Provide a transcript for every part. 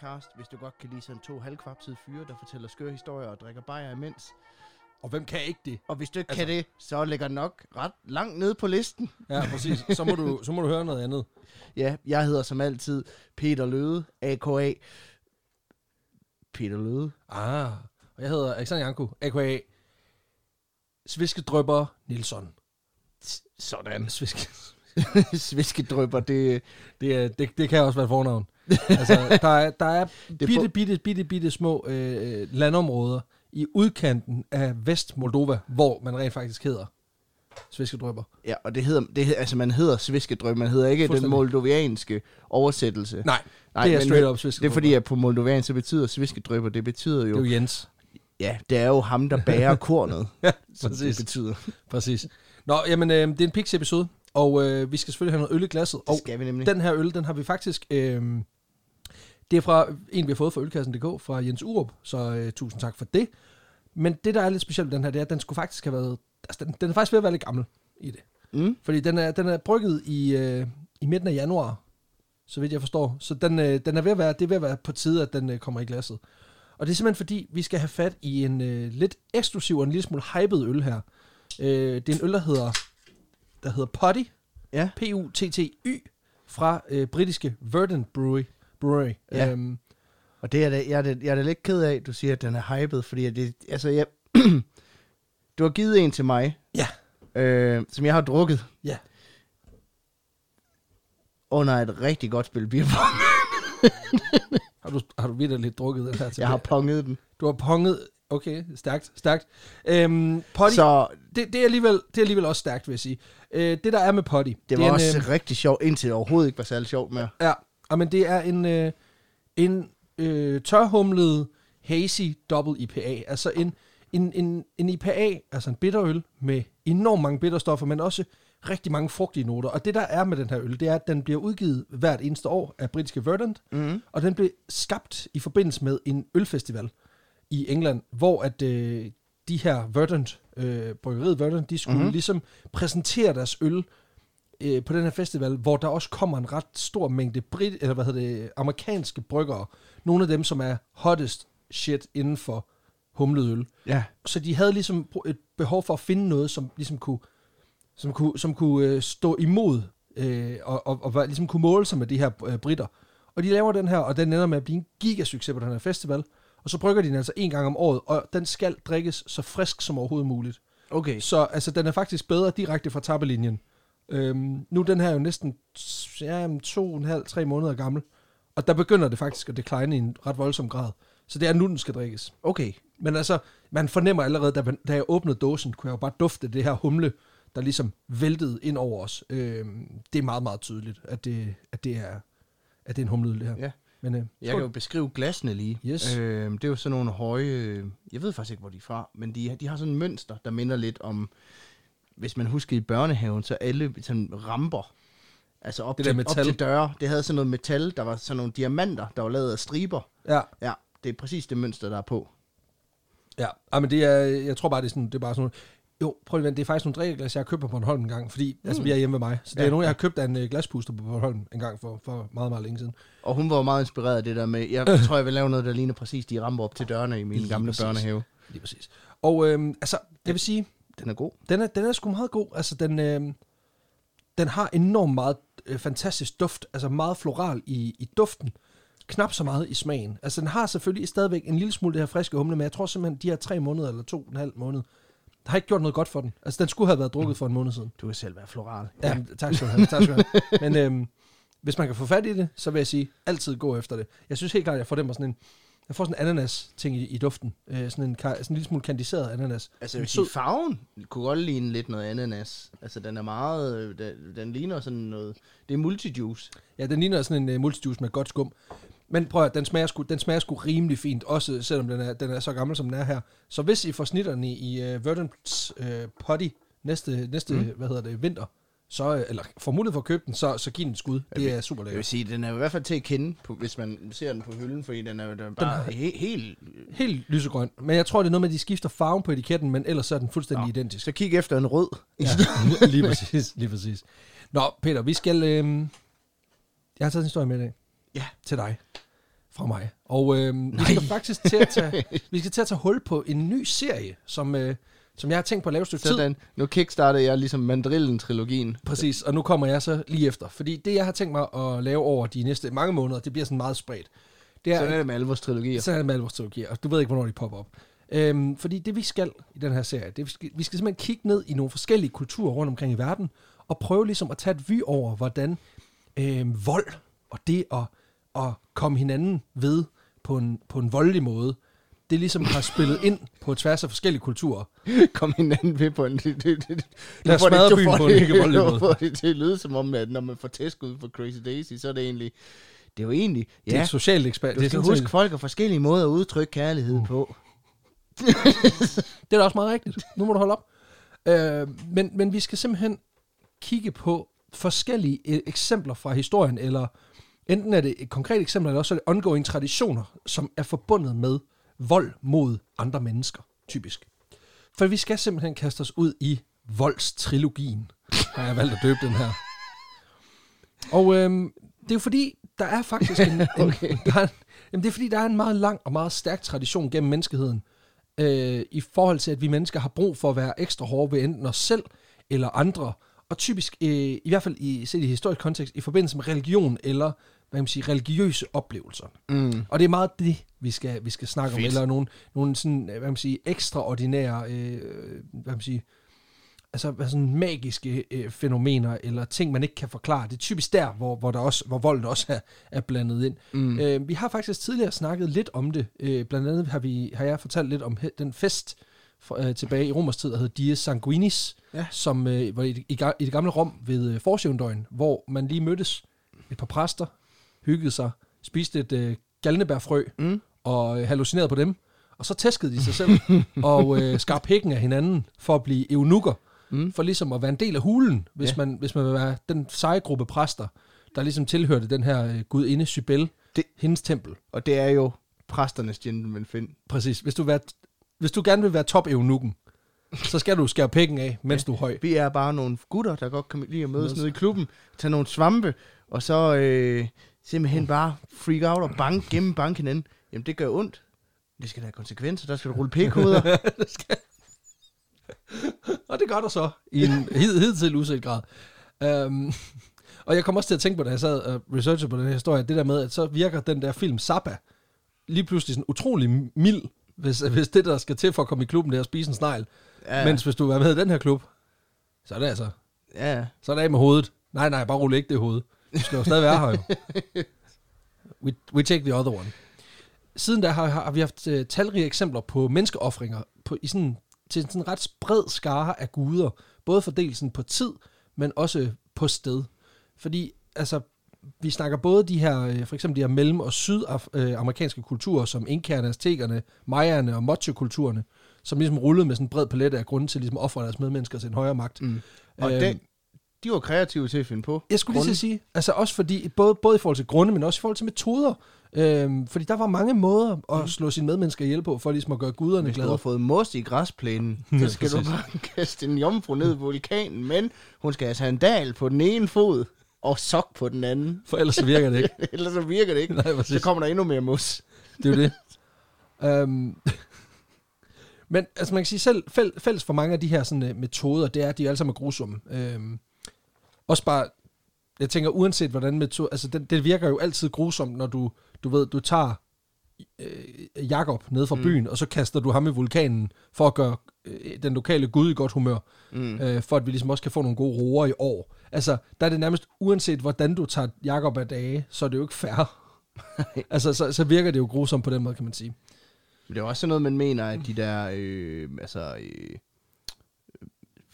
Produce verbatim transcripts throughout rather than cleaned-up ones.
podcast, hvis du godt kan lide sådan to halvkvapsede fyre, der fortæller skøre historier og drikker bajer imens. Og hvem kan ikke det? Og hvis du ikke altså, kan det, så ligger det nok ret langt nede på listen. Ja, præcis. Så må du, så må du høre noget andet. Ja, jeg hedder som altid Peter Løde, a k a. Peter Løde. Ah, og jeg hedder Alexander Anku, a k a. Sviskedrybber Nilsson. Sådan. Sviskedrybber. Sviskedrybber, det, det, det, det kan også være et fornavn. Altså, der er, der er bitte, bitte, bitte, bitte små øh, landområder i udkanten af Vest-Moldova, hvor man rent faktisk hedder Sviskedrybber. Ja, og det hedder, det, altså man hedder Sviskedrybber, man hedder ikke den moldovianske oversættelse. Nej, Nej det er straight up Sviskedrybber. Det er fordi, at på moldovian, så betyder Sviskedrybber, det betyder jo... Det er jo Jens. Ja, det er jo ham, der bærer kornet, ja, som det betyder. Præcis. Nå, jamen, øh, det er en Pix-episode. Og øh, vi skal selvfølgelig have noget øl i glasset. Det skal vi nemlig. Den her øl, den har vi faktisk... Øh, det er fra en, vi har fået fra ølkassen punktum d k fra Jens Urup, så øh, tusind tak for det. Men det, der er lidt specielt den her, det er, at den skulle faktisk have været... Altså, den, den er faktisk ved at være lidt gammel i det. Mm. Fordi den er, den er brygget i, øh, i midten af januar, så vidt jeg forstår. Så den, øh, den er ved at være, det er ved at være på tide, at den øh, kommer i glasset. Og det er simpelthen fordi, vi skal have fat i en øh, lidt eksklusiv og en lille smule hyped øl her. Øh, det er en øl, der hedder... der hedder Putty, ja. P U T T Y, fra øh, britiske Verdant Brewery. Brewery. Ja. Øhm. Og det er det, jeg, er det, jeg er det lidt ked af, du siger, at den er hyped, fordi det, altså, jeg, du har givet en til mig, ja. øh, som jeg har drukket, ja. under et rigtig godt spil beerpong. har du, har du vildt lidt drukket den her til? Jeg har ponget den. Du har ponget... Okay, stærkt, stærkt. Øhm, Putty, så, det, det, er alligevel, det er alligevel også stærkt, vil jeg sige. Øh, det, der er med Putty... Det var det er en, også øh, rigtig sjovt, indtil det overhovedet ikke var særlig sjovt med. Ja, ja, men det er en, øh, en øh, tørhumlet, hazy double I P A. Altså en, en, en, en I P A, altså en bitterøl, med enormt mange bitterstoffer, men også rigtig mange frugtige noter. Og det, der er med den her øl, det er, at den bliver udgivet hvert eneste år af britiske Verdant, mm-hmm. og den blev skabt i forbindelse med en ølfestival i England, hvor at øh, de her Verdant, øh, bryggeriet Verdant, de skulle mm-hmm. ligesom præsentere deres øl øh, på den her festival, hvor der også kommer en ret stor mængde brit, eller hvad hedder det, amerikanske bryggere. Nogle af dem, som er hottest shit inden for humlet øl. Ja. Så de havde ligesom et behov for at finde noget, som ligesom kunne, som kunne, som kunne øh, stå imod, øh, og, og, og ligesom kunne måle sig med de her øh, britter. Og de laver den her, og den ender med at blive en gigasucces på den her festival. Og så brygger de den altså en gang om året, og den skal drikkes så frisk som overhovedet muligt. Okay. Så altså, den er faktisk bedre direkte fra tappelinjen. Øhm, nu den her er jo næsten ja, to og en halv, tre måneder gammel, og der begynder det faktisk at decline i en ret voldsom grad. Så det er nu, den skal drikkes. Okay. Men altså, man fornemmer allerede, da, man, da jeg åbnede dåsen, kunne jeg jo bare dufte det her humle, der ligesom væltede ind over os. Øhm, det er meget, meget tydeligt, at det, at det, er, at det er en humle, det her. Ja. Men, øh, jeg kan jo beskrive glassene lige. Yes. Øh, det er jo sådan nogle høje... Jeg ved faktisk ikke, hvor de er fra, men de, de har sådan en mønster, der minder lidt om... Hvis man husker i børnehaven, så alle sådan ramper. Altså op, det til, op til døre. Det havde sådan noget metal. Der var sådan nogle diamanter, der var lavet af striber. Ja. Ja, det er præcis det mønster, der er på. Ja, ja, men det er... Jeg tror bare, det er, sådan, det er bare sådan... Jo, prøv lige at vente. Det er faktisk nogle drikkeglas, jeg købte på Bornholm en gang, fordi mm. altså, vi er hjemme med mig. Så det ja, er nogen, jeg har købt af en øh, glaspuster på Bornholm en gang for, for meget, meget længe siden. Og hun var jo meget inspireret af det der med, jeg tror, jeg vil lave noget, der ligner præcis de ramper op til dørene i min lige gamle præcis. børnehave. Lige præcis. Og øhm, altså, jeg vil sige... Den er god. Den er, den er sgu meget god. Altså, den, øhm, den har enormt meget øh, fantastisk duft, altså meget floral i, i duften, knap så meget i smagen. Altså, den har selvfølgelig stadigvæk en lille smule det her friske humle, men jeg tror simpelthen, de her tre måneder eller to og en halv måned, der har ikke gjort noget godt for den. Altså, den skulle have været drukket for en måned siden. Du kan selv være floral. Ja, ja tak skal du have. Tak skal du have. Men øhm, hvis man kan få fat i det, så vil jeg sige, altid gå efter det. Jeg synes helt klart, at jeg får den sådan en... Jeg får sådan en ananas-ting i, i duften. Øh, sådan, en, sådan en lille smule kandiseret ananas. Altså, jeg vil sige, farven kunne godt ligne lidt noget ananas. Altså, den er meget... Den, den ligner sådan noget... Det er multijuice. Ja, den ligner sådan en uh, multijuice med godt skum. Men prøv at den smager sgu, den smager sgu rimelig fint, også selvom den er, den er så gammel, som den er her. Så hvis I får snitterne i uh, Verdant's uh, Putty næste, næste mm. hvad hedder det, vinter, så, eller får mulighed for at købe den, så, så giv den et skud. Det jeg er super lækkert. Jeg vil sige, den er i hvert fald til at kende, på, hvis man ser den på hylden, fordi den er jo bare den he- helt... Helt lysegrøn. Men jeg tror, det er noget med, at de skifter farven på etiketten, men ellers er den fuldstændig Nå. identisk. Så kig efter en rød. Ja, lige præcis, lige præcis. Nå, Peter, vi skal... Øh... Jeg har taget en historie med i dag. Ja. Til dig. fra mig. Og øh, vi skal faktisk til at tage, vi skal til at tage hul på en ny serie, som, øh, som jeg har tænkt på at lave et stykke tid. Nu kickstartede jeg ligesom Mandrillen-trilogien. Præcis, og nu kommer jeg så lige efter. Fordi det, jeg har tænkt mig at lave over de næste mange måneder, det bliver sådan meget spredt. Det er, sådan er det med alle vores trilogier. Sådan er det med alle vores trilogier, og du ved ikke, hvornår de popper op. Øhm, fordi det, vi skal i den her serie, det, vi, skal, vi skal simpelthen kigge ned i nogle forskellige kulturer rundt omkring i verden, og prøve ligesom at tage et vy over, hvordan øh, vold og det at, at komme hinanden ved på en, på en voldelig måde, det ligesom har spillet ind på tværs af forskellige kulturer. Kom hinanden ved på en... Det, det, det. Der er smadret byen på en ikke voldelig måde. Det, det lyder som om, at når man får tæsk ud for Crazy Daisy, så er det egentlig... Det er jo egentlig... Ja, det er et socialt eksperiment. Du skal det huske, at folk har forskellige måder at udtrykke kærlighed uh. på. Det er da også meget rigtigt. Nu må du holde op. Øh, men, men vi skal simpelthen kigge på forskellige øh, eksempler fra historien, eller enten er det et konkret eksempel, eller også er det ongoing traditioner, som er forbundet med vold mod andre mennesker, typisk. For vi skal simpelthen kaste os ud i voldstrilogien, har jeg valgt at døbe den her. Og øh, det er jo fordi... Der er faktisk en, okay. en, der er, jamen det er fordi, der er en meget lang og meget stærk tradition gennem menneskeheden, øh, i forhold til, at vi mennesker har brug for at være ekstra hårde ved enten os selv eller andre, og typisk, øh, i hvert fald i, set i historisk kontekst, i forbindelse med religion eller, hvad kan man sige, religiøse oplevelser. Mm. Og det er meget det, vi skal, vi skal snakke Fedt. om, eller nogle, nogle sådan, hvad kan man sige, ekstraordinære, øh, hvad kan man sige, altså sådan magiske øh, fænomener eller ting, man ikke kan forklare. Det er typisk der, hvor, hvor, der også, hvor volden også er, er blandet ind. Mm. Øh, vi har faktisk tidligere snakket lidt om det. Øh, blandt andet har, vi, har jeg fortalt lidt om den fest for, øh, tilbage i romersk tid, der hedder Dies Sanguinis, ja. som øh, var i, i, i det gamle Rom ved øh, forsjævndøgn, hvor man lige mødtes et par præster, hyggede sig, spiste et øh, galnebærfrø mm. og øh, hallucinerede på dem. Og så tæskede de sig selv og øh, skar pikken af hinanden for at blive eunukker. Mm. For ligesom at være en del af hulen, hvis, ja. man, hvis man vil være den seje gruppe præster, der ligesom tilhørte den her øh, gudinde Cybele, hendes tempel. Og det er jo præsternes gentleman find. Præcis. Hvis du, vil være, hvis du gerne vil være top-eunukken, så skal du skære pikken af, mens ja. du er høj. Vi er bare nogle gutter, der godt kan lide at mødes nede i klubben, tage nogle svampe, og så øh, simpelthen bare freak out og bank, gennem bank hinanden. Jamen det gør ondt. Det skal der have konsekvenser. Der skal du rulle pikkoder. Det skal og det gør der så i en hidtil uset grad. Um, og jeg kom også til at tænke på, da jeg sad og researchede på den her historie, det der med, at så virker den der film Zappa lige pludselig sådan utrolig mild, hvis, hvis det der skal til for at komme i klubben, det er at spise en snegl. Ja. Mens hvis du var med i den her klub, så er det altså. Ja. Så er det af med hovedet. Nej, nej, bare rulle ikke det hovedet. Du skal jo stadig være her jo. We, we take the other one. Siden da har, har vi haft uh, talrige eksempler på menneskeofringer på, i sådan... til en ret bred skare af guder, både fordelsen på tid, men også på sted. Fordi, altså, vi snakker både de her, for eksempel de her mellem- og sydamerikanske kulturer, som inkerne, aztekerne, mayaerne og moche-kulturerne, som ligesom rullede med sådan en bred palette af grunde til ligesom at ofre deres medmennesker til en højere magt. Mm. Og øh, den, de var kreative til at finde på. Jeg skulle grunde. lige sige, altså også fordi, både, både i forhold til grunde, men også i forhold til metoder, Øhm, fordi der var mange måder at mm. slå sine medmennesker ihjel på, for ligesom at gøre guderne glade. Hvis du glade. har fået mos i græsplænen, så skal ja, du bare kaste en jomfru ned på vulkanen, men hun skal altså have en dal på den ene fod, og sok på den anden. For ellers så virker det ikke. ellers så virker det ikke. Nej, så kommer der endnu mere mos. Det er jo det. øhm. Men altså man kan sige, selv fælles for mange af de her sådan, uh, metoder, det er, at de er alle sammen grusomme. Øhm. Også bare, jeg tænker, uanset hvordan metoder, altså det, det virker jo altid grusomt, når du Du ved, du tager øh, Jakob ned fra mm. byen, og så kaster du ham i vulkanen, for at gøre øh, den lokale gud i godt humør, mm. øh, for at vi ligesom også kan få nogle gode roer i år. Altså, der er det nærmest, uanset hvordan du tager Jakob af dage, så er det jo ikke fair. altså, så, så virker det jo grusomt på den måde, kan man sige. Men det er også sådan noget, man mener, at de der, øh, altså... Øh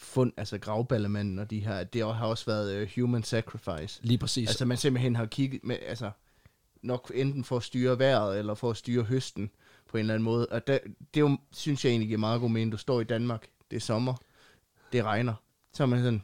fund, altså gravballemanden og de her, det har også været øh, human sacrifice. Lige præcis. Altså, man simpelthen har kigget med, altså... nok enten for at styre vejret, eller for at styre høsten, på en eller anden måde. Og der, det jo, synes jeg egentlig giver meget god mening. Du står i Danmark, det er sommer, det regner, så er man sådan...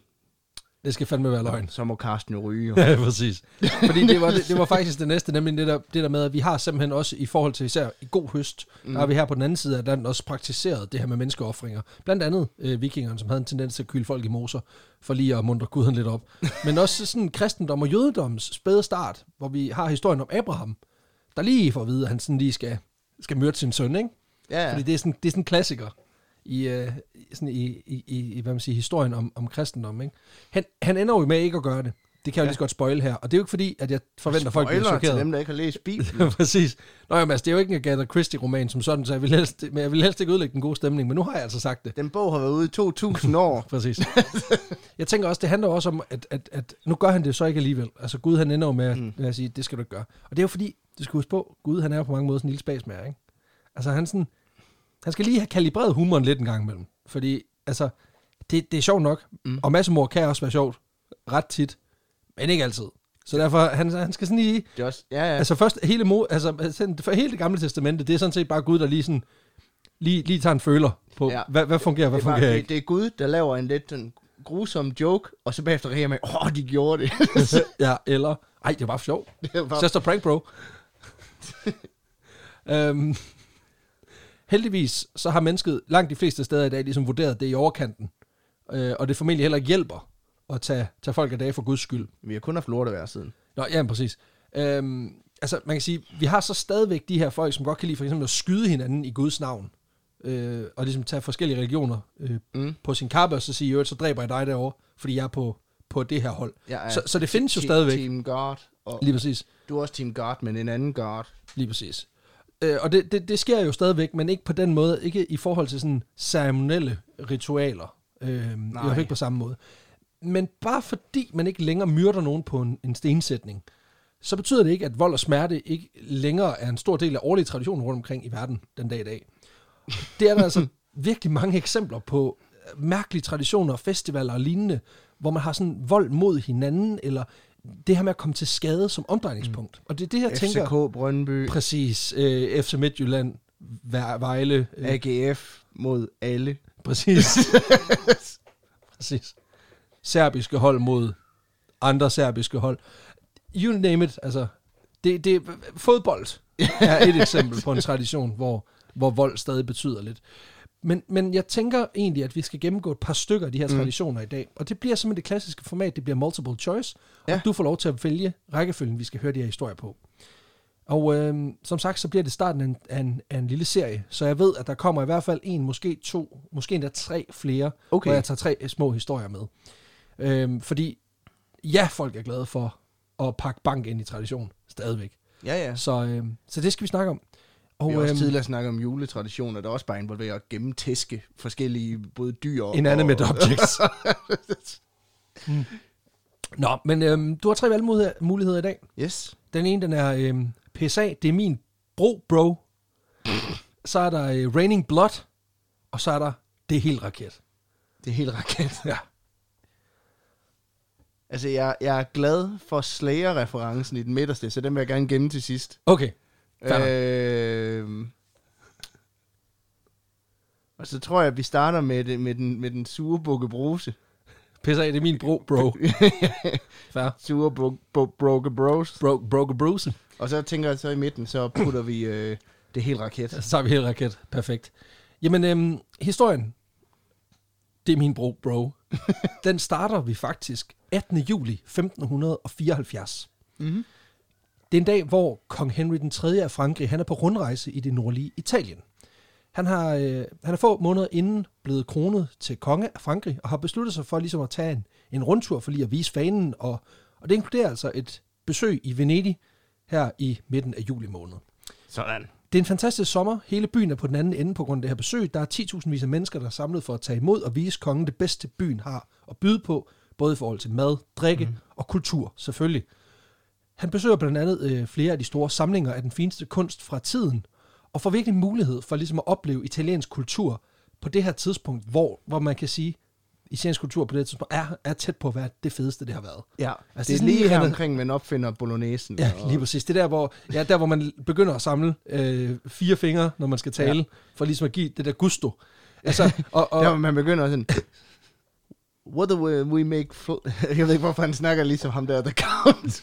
Det skal fandme være løgn. Så må Karsten jo ryge. Jo. Ja, præcis. Fordi det var, det, det var faktisk det næste, nemlig det der, det der med, at vi har simpelthen også, i forhold til især i god høst, mm. der har vi her på den anden side af landet også praktiseret det her med menneskeoffringer. Blandt andet øh, vikingerne, som havde en tendens til at kyle folk i moser, for lige at muntre guden lidt op. Men også sådan kristendom og jødedoms spæde start, hvor vi har historien om Abraham, der lige får at vide, at han sådan lige skal, skal myrde sin søn, ikke? Ja, ja. Fordi det er sådan, det er sådan en klassiker i, øh, sådan i, i, i hvad man siger, historien om, om kristendom, ikke? Han, han ender jo med ikke at gøre det. Det kan jeg ja. jo lige så godt spoil her. Og det er jo ikke fordi, at jeg forventer, folk bliver chokeret. Spoiler til dem, der ikke har læst Bibelen. Præcis. Nå jo, men altså, det er jo ikke en Agatha Christie-roman som sådan, så jeg vil helst, men jeg vil helst ikke udlægge den gode stemning, men nu har jeg altså sagt det. Den bog har været ude i to tusind år. Præcis. Jeg tænker også, det handler også om, at, at, at nu gør han det så ikke alligevel. Altså Gud, han ender jo med at, mm. at sige, det skal du ikke gøre. Og det er jo fordi, du skal huske på, Gud, han er på mange måder sådan en lille spasmager, ikke? Altså han sådan, han skal lige have kalibreret humoren lidt en gang imellem. Fordi, altså, det, det er sjovt nok, mm. og massemord kan også være sjovt ret tit. Men ikke altid. Så derfor, han, han skal sådan lige... Just, ja, ja. Altså først, hele, mo, altså, for hele det gamle testamente, det er sådan set bare Gud, der lige sådan... Lige, lige tager en føler på, ja. hvad, hvad fungerer, hvad det fungerer bare, ikke. Det er Gud, der laver en lidt sådan grusom joke, og så bagefter riger man, åh, oh, de gjorde det. Ja, eller... Ej, det var bare for sjov. Bare... Sister prank, bro. øhm, heldigvis, så har mennesket langt de fleste steder i dag ligesom vurderet det i overkanten. Øh, og det formentlig heller ikke hjælper og tage, tage folk af dage for Guds skyld. Vi har kun haft lort at være siden. Nå, ja, præcis. Øhm, altså, man kan sige, vi har så stadigvæk de her folk, som godt kan lide for eksempel at skyde hinanden i Guds navn, øh, og ligesom tage forskellige religioner øh, mm. på sin kappe, og så sige, jo, så dræber jeg dig derovre, fordi jeg er på, på det her hold. Ja, ja. Så, så det findes jo team, stadigvæk. Team God. Og lige præcis. Du er også Team God, men en anden God. Lige præcis. Øh, og det, det, det sker jo stadigvæk, men ikke på den måde, ikke i forhold til sådan ceremonielle ritualer. Øh, Nej. Jo, ikke på samme måde. Men bare fordi man ikke længere myrder nogen på en, en stensætning, så betyder det ikke, at vold og smerte ikke længere er en stor del af årlige traditioner rundt omkring i verden den dag i dag. Det er der altså virkelig mange eksempler på mærkelige traditioner, festivaler og lignende, hvor man har sådan vold mod hinanden, eller det her med at komme til skade som omdrejningspunkt. Og det er det, jeg tænker... F C K, Brøndby. Præcis. Øh, F C Midtjylland, Vejle. Øh. A G F mod alle. Præcis. Præcis. Serbiske hold mod andre serbiske hold. You name it. Altså, det, det, fodbold er et eksempel på en tradition, hvor, hvor vold stadig betyder lidt. Men, men jeg tænker egentlig, at vi skal gennemgå et par stykker af de her traditioner mm. i dag. Og det bliver simpelthen det klassiske format. Det bliver multiple choice. Ja. Og du får lov til at vælge rækkefølgen, vi skal høre de her historier på. Og øh, som sagt, så bliver det starten af en, af, en, af en lille serie. Så jeg ved, at der kommer i hvert fald en, måske to, måske endda tre flere, okay. hvor jeg tager tre små historier med. Øhm, fordi ja, folk er glade for at pakke bank ind i tradition stadigvæk. Ja, ja. Så, øhm, så det skal vi snakke om. Og, vi har også øhm, tidligere snakket om juletraditioner, der også bare involverer at gennemtæske forskellige både dyr og... inanimate og... objects. hmm. Nå, men øhm, du har tre valgmuligheder i dag. Yes. Den ene, den er øhm, P S A, det er min bro, bro. Så er der øh, Raining Blood, og så er der Det er helt raket. Det er helt raket, ja. Altså, jeg, jeg er glad for Slayer-referencen i den midterste, så den vil jeg gerne gemme til sidst. Okay. Øh, og så tror jeg, at vi starter med, det, med, den, med den sure bukkebrose. Pisser af, det er min bro, bro. Sure bukkebrose. Bro, bukkebrose. Og så tænker jeg, så i midten, så putter vi øh, det hele raket. Så tager vi hele raket. Perfekt. Jamen, øhm, historien. Det er min bro, bro. Den starter vi faktisk attende juli femten fireoghalvfjerds. Mm-hmm. Det er en dag, hvor kong Henry den tredje af Frankrig, han er på rundrejse i det nordlige Italien. Han, har, øh, han er få måneder inden blevet kronet til konge af Frankrig, og har besluttet sig for ligesom at tage en, en rundtur for lige at vise fanen, og, og det inkluderer altså et besøg i Venedig her i midten af juli måned. Sådan. Det er en fantastisk sommer. Hele byen er på den anden ende på grund af det her besøg. Der er ti tusind vis af mennesker, der er samlet for at tage imod og vise kongen det bedste, byen har at byde på, både i forhold til mad, drikke mm. og kultur, selvfølgelig. Han besøger blandt andet øh, flere af de store samlinger af den fineste kunst fra tiden, og får virkelig mulighed for ligesom at opleve italiensk kultur på det her tidspunkt, hvor, hvor man kan sige, italiensk kultur på det her tidspunkt er, er tæt på at være det fedeste, det har været. Ja, altså, det er lige, lige her omkring, man opfinder bolognesen. Ja, og... lige præcis. Det er der, hvor, ja, der, hvor man begynder at samle øh, fire fingre, når man skal tale, ja. For ligesom at give det der gusto. Altså, og, og... Der, man begynder sådan... What do we, we make... Fl- jeg ved ikke, hvorfor han snakker ligesom ham der, the count.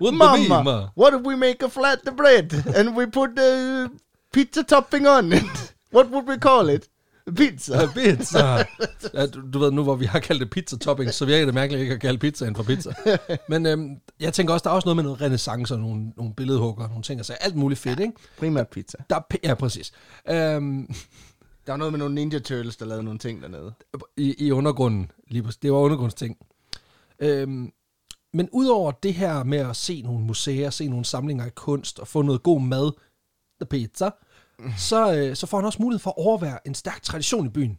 Mama, what if we make a flat the bread, and we put the pizza topping on it? What would we call it? Pizza. Pizza. Ja, du, du ved, nu hvor vi har kaldt det pizza-topping, så virker det mærkeligt ikke at kalde pizzaen for pizza. Men øhm, jeg tænker også, der er også noget med noget renaissance og nogle, nogle billedhugger, nogle ting, altså alt muligt fedt, ja, ikke? Primært pizza. Der, ja, præcis. Øhm, der var noget med nogle Ninja Turtles, der lavede nogle ting dernede. I, i undergrunden, lige på, det var undergrundsting. Øhm, men udover det her med at se nogle museer, se nogle samlinger af kunst og få noget god mad, der pizza, Så, øh, så får han også mulighed for at overvære en stærk tradition i byen,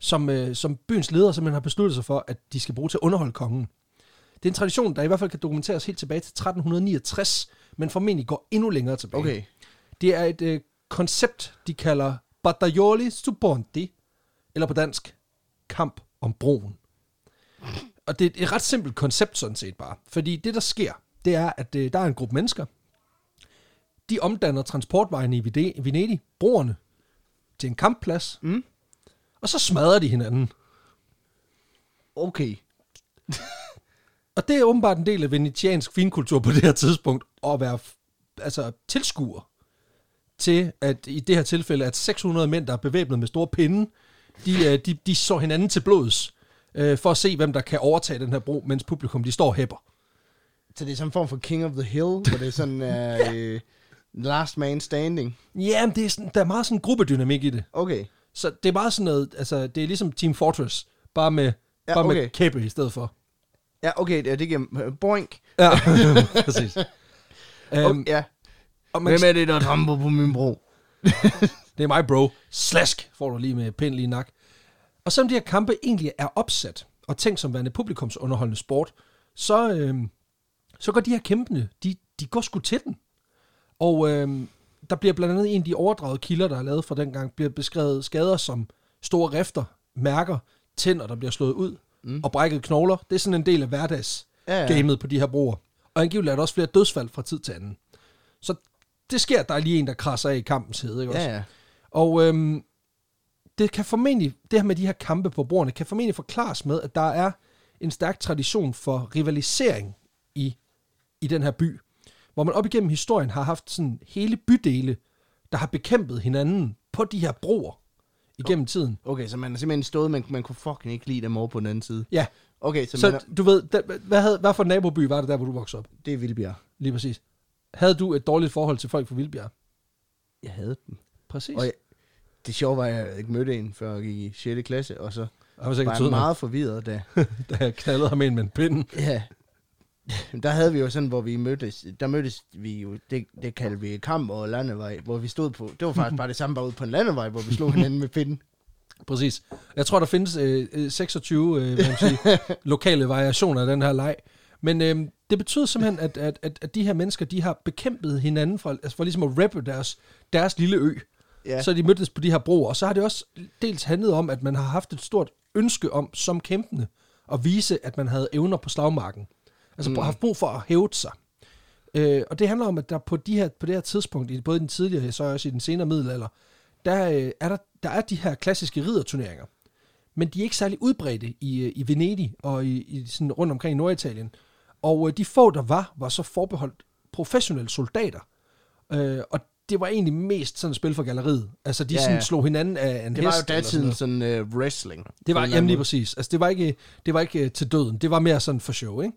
som, øh, som byens ledere simpelthen har besluttet sig for, at de skal bruge til at underholde kongen. Det er en tradition, der i hvert fald kan dokumenteres helt tilbage til tretten niogtres, men formentlig går endnu længere tilbage. Okay. Det er et øh, koncept, de kalder Battaglioli su Ponte, eller på dansk, kamp om broen. Og det er et ret simpelt koncept sådan set bare, fordi det der sker, det er, at øh, der er en gruppe mennesker, de omdanner transportvejene i Venedig, broerne, til en kampplads, mm. og så smadrer de hinanden. Okay. Og det er åbenbart en del af venetiansk finkultur på det her tidspunkt, at være altså, tilskuer til, at i det her tilfælde, at seks hundrede mænd, der er bevæbnet med store pinde, de, de, de så hinanden til blods, øh, for at se, hvem der kan overtage den her bro, mens publikum de står og hæpper. Så det er sådan en form for King of the Hill, hvor det er sådan... Uh, ja. Last man standing. Ja, men det er sådan, der er meget sådan en gruppedynamik i det. Okay. Så det er meget sådan noget, altså det er ligesom Team Fortress, bare med, ja, bare okay. med kæppe i stedet for. Ja, okay, det giver boink. Ja, præcis. um, okay, ja. Og man, hvem er det, der tramper på min bro? Det er mig, bro. Slask, får du lige med pind lige nak. Og selvom de her kampe egentlig er opsat, og tænkt som værende publikumsunderholdende sport, så, øhm, så går de her kæmpende, de, de går sgu til den. Og øhm, der bliver blandt andet en af de overdragede kilder, der er lavet fra dengang, bliver beskrevet skader som store rifter, mærker, tænder, der bliver slået ud, mm. og brækkede knogler. Det er sådan en del af hverdagsgamet ja, ja. på de her broer. Og angiveligt er der også flere dødsfald fra tid til anden. Så det sker, der er lige en, der krasser af i kampens hede, ikke også? Ja, ja. Og øhm, det kan formentlig, det her med de her kampe på broerne, kan formentlig forklares med, at der er en stærk tradition for rivalisering i, i den her by, hvor man op igennem historien har haft sådan hele bydele, der har bekæmpet hinanden på de her broer igennem okay. tiden. Okay, så man har simpelthen stået, man, man kunne fucking ikke lide dem over på den anden side. Ja. Okay, så, så man har... du ved, da, hvad, havde, hvad for en naboby var det der, hvor du voksede op? Det er Vildbjerg. Lige præcis. Havde du et dårligt forhold til folk fra Vildbjerg? Jeg havde dem. Præcis. Og jeg, det sjove var, at jeg ikke mødte en, før jeg gik i sjette klasse, og så jeg var, var jeg meget forvirret, da... da jeg knaldede ham ind med en pind. Ja. Der havde vi jo sådan, hvor vi mødtes, der mødtes vi jo, det, det kaldte vi kamp og landevej, hvor vi stod på, det var faktisk bare det samme, bare ude på en landevej, hvor vi slog hinanden med pinden. Præcis. Jeg tror, der findes øh, seksogtyve øh, hvad man siger, lokale variationer af den her leg, men øh, det betyder simpelthen, at, at, at, at de her mennesker, de har bekæmpet hinanden for, altså for ligesom at rappe deres, deres lille ø, ja. Så de mødtes på de her broer, og så har det også dels handlet om, at man har haft et stort ønske om, som kæmpende, at vise, at man havde evner på slagmarken. Altså mm. haft brug for at hæve sig. Øh, og det handler om, at der på, de her, på det her tidspunkt, både i den tidligere, så også i den senere middelalder, der, øh, er, der, der er de her klassiske ridderturneringer. Men de er ikke særlig udbredte i, i Venedig og i, i sådan rundt omkring i Norditalien. Og øh, de få, der var, var så forbeholdt professionelle soldater. Øh, og det var egentlig mest sådan et spil for galleriet. Altså, de ja, sådan, slog hinanden af en hest. Det var jo datiden sådan, sådan uh, wrestling. Det var, jamen lige præcis. Altså, det var ikke, det var ikke uh, til døden. Det var mere sådan for show, ikke?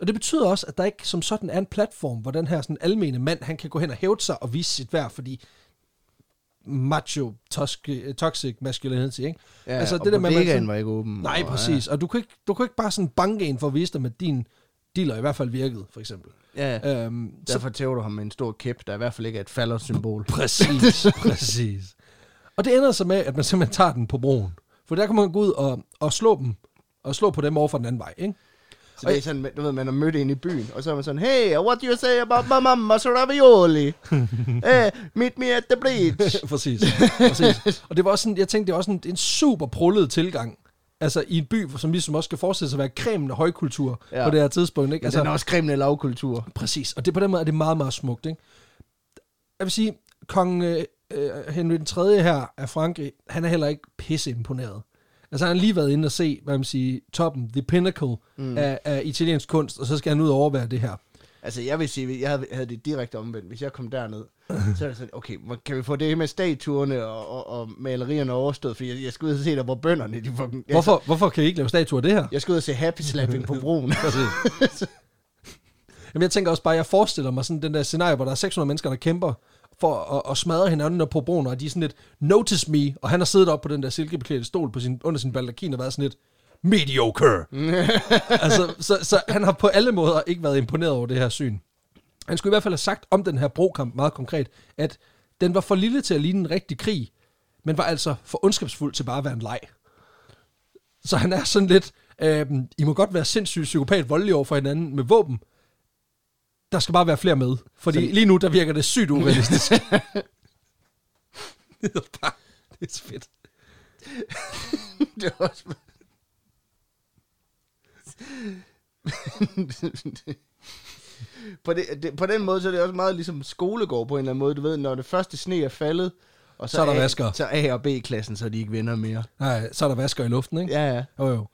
Og det betyder også, at der ikke som sådan er en platform, hvor den her sådan almene mand, han kan gå hen og hævde sig og vise sit værd, fordi macho, toske, toxic masculinity, ikke? Ja, altså, det der med, man sådan, var ikke åben. Nej, og, præcis. Ja. Og du kunne, ikke, du kunne ikke bare sådan banke en for at vise dig, med din dealer i hvert fald virkede, for eksempel. Ja, øhm, derfor tæver du ham med en stor kæp, der i hvert fald ikke er et fallersymbol. Præcis, præcis. Og det ender så med, at man simpelthen tager den på broen. For der kan man gå ud og, og slå dem, og slå på dem over for den anden vej, ikke? Så det er sådan, du ved, man har mødt ind i byen, og så er man sådan, hey, what do you say about my mama's ravioli? Hey, meet me at the bridge. Præcis, præcis. Og det var også sådan, jeg tænkte, det var også en, en super prullet tilgang, altså i en by, som ligesom også skal forestille sig at være kremen af højkultur ja. På det her tidspunkt, ikke? Altså, den er også kremen af lavkultur. Præcis, og det på den måde er det meget, meget smukt, ikke? Jeg vil sige, kong øh, Henry den tredje her af Frankrig, han er heller ikke pisseimponeret. Altså han har lige været inde og se, hvad man siger, toppen, the pinnacle mm. af, af italiensk kunst, og så skal han ud og overvære det her. Altså, jeg vil sige, jeg havde, havde det direkte omvendt. Hvis jeg kom derned, så er det sådan, okay, kan vi få det med statuerne og, og, og malerierne overstået? Fordi jeg, jeg skal ud og se der, hvor bønderne... De fucking, hvorfor, altså, hvorfor kan I ikke lave statuer det her? Jeg skal ud og se happy slapping på broen. Jamen, jeg tænker også bare, jeg forestiller mig sådan den der scenarie, hvor der er seks hundrede mennesker, der kæmper for at, at smadre hinanden på broen, og de er sådan lidt, notice me, og han har siddet op på den der silkebeklædte stol på sin, under sin baldakin og været sådan lidt, mediocre. altså, så, så han har på alle måder ikke været imponeret over det her syn. Han skulle i hvert fald have sagt om den her brokamp meget konkret, at den var for lille til at ligne en rigtig krig, men var altså for ondskabsfuld til bare at være en leg. Så han er sådan lidt, øh, I må godt være sindssygt psykopat voldelige over for hinanden med våben. Der skal bare være flere med, fordi så lige nu, der virker det sygt urealistisk. det er bare, det er så fedt. det er også på, det, det, på den måde så er det også meget ligesom skolegård på en eller anden måde. Du ved, når det første sne er faldet, og så, så er der A, vasker. Så A og B-klassen, så de ikke vinder mere. Nej, så er der vasker i luften, ikke? Ja, ja. Jo, jo.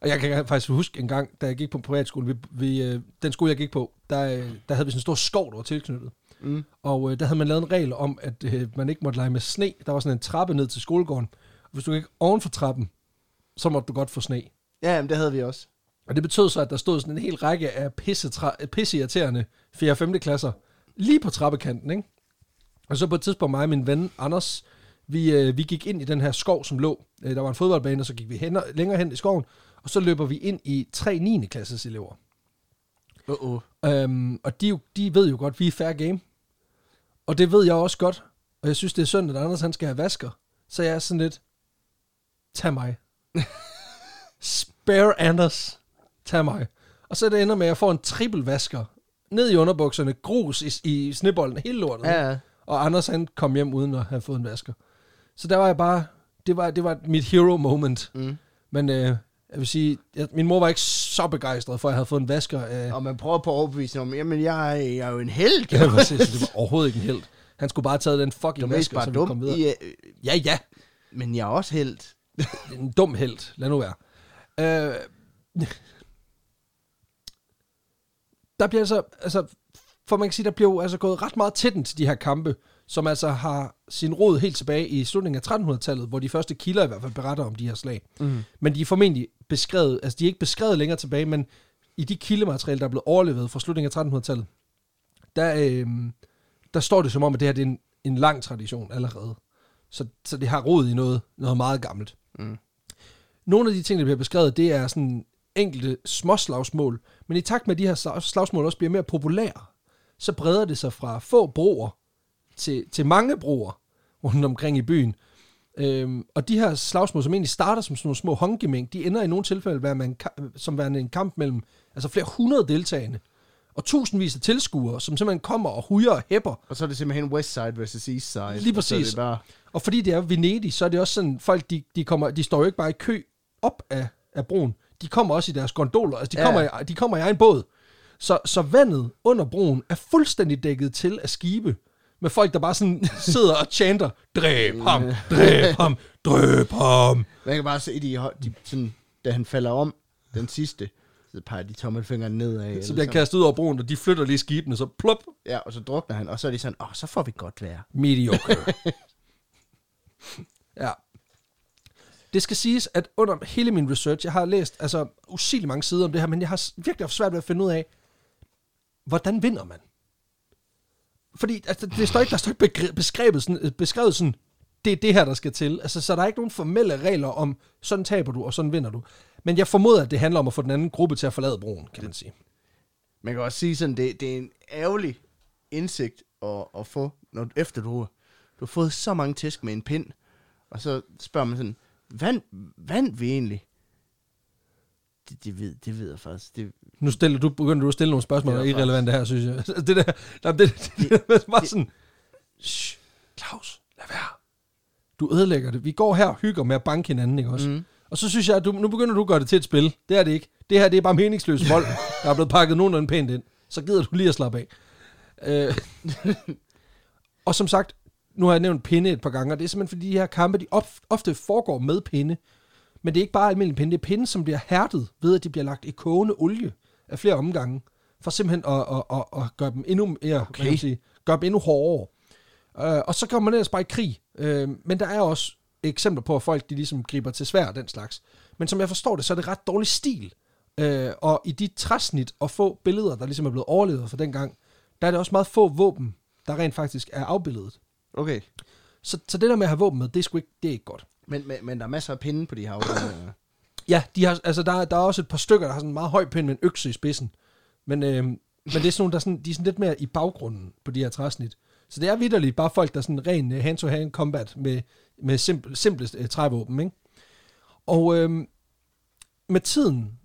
Og jeg kan faktisk huske en gang, da jeg gik på privatskolen, vi, vi, den skole jeg gik på, der, der havde vi sådan en stor skov, der var tilknyttet. Mm. Og øh, der havde man lavet en regel om, at øh, man ikke måtte lege med sne. Der var sådan en trappe ned til skolegården. Og hvis du gik oven for trappen, så måtte du godt få sne. Ja, jamen, det havde vi også. Og det betød så, at der stod sådan en hel række af pisseirriterende fjerde og femte klasser lige på trappekanten, ikke? Og så på et tidspunkt, mig og min ven Anders, vi, øh, vi gik ind i den her skov, som lå. Øh, der var en fodboldbane, og så gik vi hen, længere hen i skoven. Og så løber vi ind i tre niende klasses elever. Uh-oh. Øhm, og de, de ved jo godt, vi er fair game. Og det ved jeg også godt. Og jeg synes, det er synd, at Anders han skal have vasker. Så jeg er sådan lidt, tag mig. Spare Anders. Tag mig. Og så det ender med, at jeg får en trippelvasker. Ned i underbukserne, grus i, i snebolden, hele lortet. Uh-huh. Og Anders han kom hjem uden at have fået en vasker. Så der var jeg bare, det var, det var mit hero moment. Mm. Men... Øh, jeg vil sige, at min mor var ikke så begejstret for, at jeg havde fået en vasker. Øh. Og man prøver på at overbevise om, jamen jeg er, jeg er jo en helt. Ja, præcis. Det var overhovedet ikke en helt. Han skulle bare have taget den fucking vasker, så vi kom videre. I, øh, ja, ja. Men jeg er også helt. En dum helt. Lad nu være. Øh. Der bliver altså, altså, for man kan sige, der bliver jo altså gået ret meget til den til de her kampe, som altså har sin rod helt tilbage i slutningen af trettenhundredetallet, hvor de første kilder i hvert fald beretter om de her slag. Mm. Men de er formentlig beskrevet, altså de er ikke beskrevet længere tilbage, men i de kildematerialer, der er blevet overleveret fra slutningen af trettenhundredetallet, der, øh, der står det som om, at det her det er en, en lang tradition allerede. Så, så det har rod i noget, noget meget gammelt. Mm. Nogle af de ting, der bliver beskrevet, det er sådan enkelte småslagsmål, men i takt med, de her slagsmål også bliver mere populære, så breder det sig fra få broer Til, til mange broer rundt omkring i byen. Øhm, og de her slagsmål, som egentlig starter som sådan nogle små håndgemæng, de ender i nogle tilfælde være man, som værende en kamp mellem altså flere hundrede deltagende og tusindvis af tilskuere, som simpelthen kommer og hujer og hæpper. Og så er det simpelthen West Side versus East Side. Lige præcis. Og, bare... og fordi det er Venedig, så er det også sådan, folk de, de, kommer, de står jo ikke bare i kø op af, af broen. De kommer også i deres gondoler. Altså de, ja. kommer, i, de kommer i egen båd. Så, så vandet under broen er fuldstændig dækket til af skibe, med folk, der bare sådan sidder og chanter, dræb ham, dræb ham, dræb ham. Man kan bare se, de, de, sådan, da han falder om, den sidste, så peger de tommelfingeren nedad. Så bliver han kastet ud over broen, og de flytter lige skibene, så plop. Ja, og så drukner han, og så er de sådan, åh, oh, så får vi godt være. Mediocre. Ja. Det skal siges, at under hele min research, jeg har læst altså usigelig mange sider om det her, men jeg har virkelig haft svært ved at finde ud af, hvordan vinder man? Fordi altså, det står ikke, der står ikke begre, beskrevet, sådan, beskrevet sådan, det er det her, der skal til. Altså, så der er ikke nogen formelle regler om, sådan taber du, og sådan vinder du. Men jeg formoder, at det handler om at få den anden gruppe til at forlade broen, kan man sige. Man kan også sige sådan, det, det er en ærgerlig indsigt at, at få, når, efter du, du har fået så mange tæsk med en pind. Og så spørger man sådan, hvad vandt vi egentlig? Det, det, ved, det ved jeg faktisk. Det... Nu stiller, du, begynder du at stille nogle spørgsmål, der er irrelevante her, synes jeg. Det der, nej, det, det, det, det, det var sådan, shh, Claus, lad være. Du ødelægger det. Vi går her og hygger med at banke hinanden, ikke også? Mm. Og så synes jeg, at du, nu begynder du at gøre det til et spil. Det er det ikke. Det her, det er bare meningsløs vold, der er blevet pakket nogenlunde pænt ind. Så gider du lige at slappe af. Øh. Og som sagt, nu har jeg nævnt pinde et par gange, det er simpelthen fordi de her kampe, de ofte foregår med pinde. Men det er ikke bare almindelige pinde, det er pinde, som bliver hærdet ved, at de bliver lagt i kogende olie af flere omgange, for simpelthen at, at, at, at gøre dem endnu mere, okay. man kan sige, gøre dem endnu hårdere. Uh, og så kommer man ellers bare i krig. Uh, men der er også eksempler på, at folk de ligesom griber til sværd og den slags. Men som jeg forstår det, så er det ret dårlig stil. Uh, og i de træsnit og få billeder, der ligesom er blevet overlevet fra dengang, der er det også meget få våben, der rent faktisk er afbilledet. Okay. Så, så det der med at have våben med, det er sgu ikke, det er ikke godt. Men, men, men der er masser af pinde på de her afbildninger. Ja, de har, altså der, der er også et par stykker, der har sådan en meget høj pind med en økse i spidsen. Men, øh, men det er sådan nogle, der sådan, de er sådan lidt mere i baggrunden på de her træsnit. Så det er vitterligt bare folk, der er sådan ren hand-to-hand combat med, med simple, simplest øh, trævåben, ikke? Og øh, med tiden,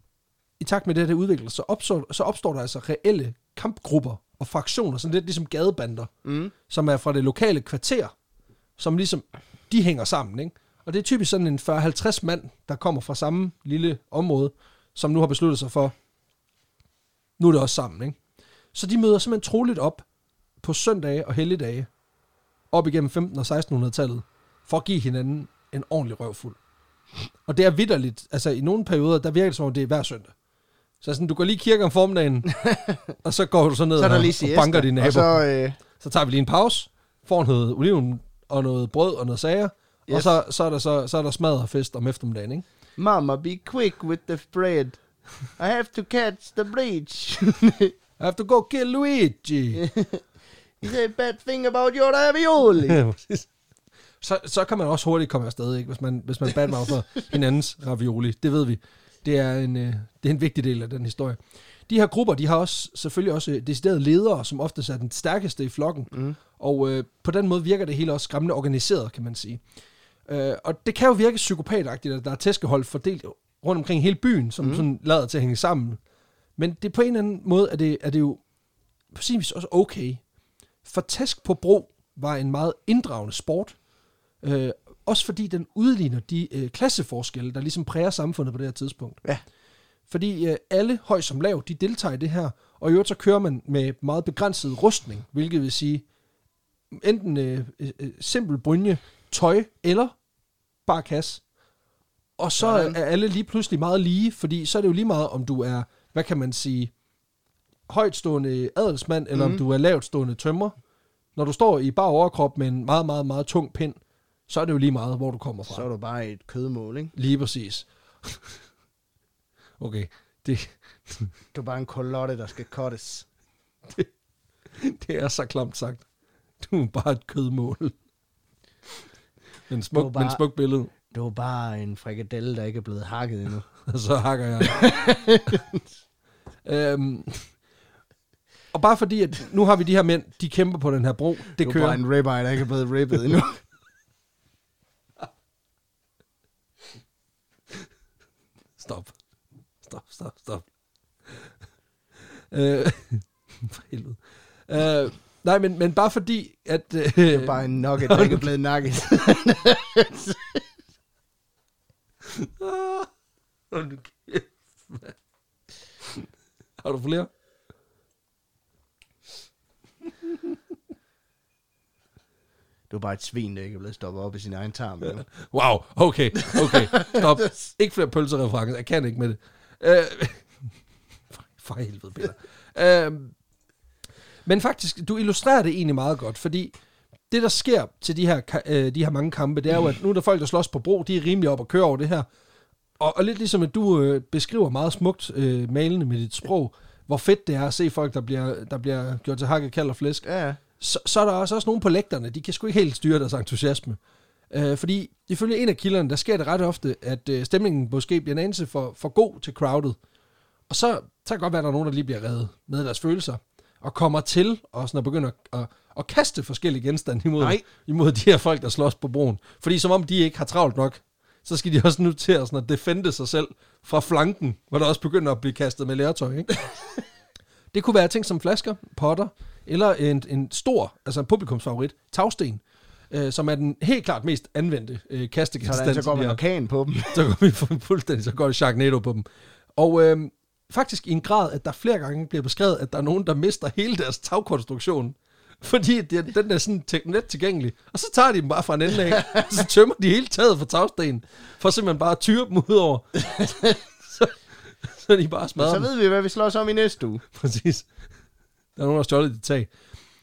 i takt med det her udvikler, så opstår, så opstår der altså reelle kampgrupper og fraktioner, sådan lidt ligesom gadebander, mm. som er fra det lokale kvarter, som ligesom, de hænger sammen, ikke? Og det er typisk sådan en fyrre til halvtreds mand, der kommer fra samme lille område, som nu har besluttet sig for, nu er det også sammen, ikke? Så de møder simpelthen troligt op på søndage og helligdage, op igennem femten- og sekstenhundredetallet, for at give hinanden en ordentlig røvfuld. Og det er vitterligt, altså i nogle perioder, der virker det som om, det er hver søndag. Så sådan, du går lige i kirke om formiddagen, og så går du så ned så og, og banker din nabo. Så, øh... så tager vi lige en pause, får noget oliven og noget brød og noget sager, yes. og så, så, er der, så, så er der smadret og fest om eftermiddagen, ikke? Mama, be quick with the bread. I have to catch the bridge. I have to go kill Luigi. He said a bad thing about your ravioli. Ja, så, så kan man også hurtigt komme afsted, ikke? Hvis man, hvis man badmagger for hinandens ravioli. Det ved vi. Det er en, øh, det er en vigtig del af den historie. De her grupper, de har også selvfølgelig også deciderede ledere, som oftest er den stærkeste i flokken. Mm. Og øh, på den måde virker det hele også skræmmende organiseret, kan man sige. Øh, og det kan jo virke psykopatagtigt, at der er tæskehold fordelt rundt omkring hele byen, som mm. sådan lader til at hænge sammen. Men det på en eller anden måde er det, er det jo på sin vis også okay. For tæsk på bro var en meget inddragende sport. Øh, også fordi den udligner de øh, klasseforskelle, der ligesom præger samfundet på det her tidspunkt. Ja. Fordi øh, alle, høj som lav, de deltager i det her, og i øvrigt så kører man med meget begrænset rustning, hvilket vil sige, enten øh, øh, simpel brynje, tøj eller bare kasse. Og så ja, er alle lige pludselig meget lige, fordi så er det jo lige meget, om du er, hvad kan man sige, højtstående adelsmand, eller mm. om du er lavtstående tømrer. Når du står i bare overkrop med en meget, meget, meget tung pind, så er det jo lige meget, hvor du kommer fra. Så er du bare et kødmål, ikke? Lige præcis. Okay. Det. Du er bare en kolotte, der skal kottes. Det, det er så klamt sagt. Du er bare et kødmål. Men smuk, bare, men smuk billede. Du er bare en frikadelle, der ikke er blevet hakket endnu. Og så hakker jeg. øhm, og bare fordi, at nu har vi de her mænd, de kæmper på den her bro. Det du er kører. Bare en ribeye, der ikke er blevet ribbet endnu. Stop. Stop, stop, stop. Øh, for helvede. Øh, nej, men, men bare fordi, at... Øh, det er bare en nugget, der ikke er blevet nugget. Hold nu kæft, mand. Har du flere? Det var bare et svin, der ikke er blevet stoppet op i sin egen tarm. Ja. Wow, okay, okay, stop. Ikke flere pølsereferencer, jeg kan ikke med det. Øh, for helvede, Peter. Øh, men faktisk, du illustrerer det egentlig meget godt, fordi det, der sker til de her, øh, de her mange kampe, det er jo, at nu er der folk, der slås på bro, de er rimelig op og kører over det her. Og, og lidt ligesom, at du øh, beskriver meget smukt øh, malende med dit sprog, hvor fedt det er at se folk, der bliver, der bliver gjort til hakke, kald og flæsk. Ja, Så, så er der også, også nogle på lægterne, de kan sgu ikke helt styre deres entusiasme. Øh, fordi ifølge en af kilderne, der sker det ret ofte, at øh, stemningen måske bliver en anelse for, for god til crowded. Og så, så kan det godt være, at der er nogen, der lige bliver reddet med deres følelser, og kommer til og sådan at begynde at, at, at kaste forskellige genstande imod, imod de her folk, der slås på broen. Fordi som om de ikke har travlt nok, så skal de også nu til at, sådan at defende sig selv fra flanken, hvor der også begynder at blive kastet med lærtøj, ikke? Det kunne være ting som flasker, potter, eller en, en stor, altså en publikumsfavorit, tagsten, øh, som er den helt klart mest anvendte øh, kastegenstand. Så går man orkan på dem. Så går vi fuldstændig, så går det Sharknado på dem. Og øh, faktisk i en grad, at der flere gange bliver beskrevet, at der er nogen, der mister hele deres tagkonstruktion, fordi det, den er sådan net tilgængelig, og så tager de dem bare fra en ende af, og så tømmer de hele taget for tagstenen, for simpelthen bare at tyre dem ud over. Så, Så de bare smadrer dem. Så ved vi, hvad vi slår os om i næste uge. Præcis. Der er nogen, der har stjålet dit tag.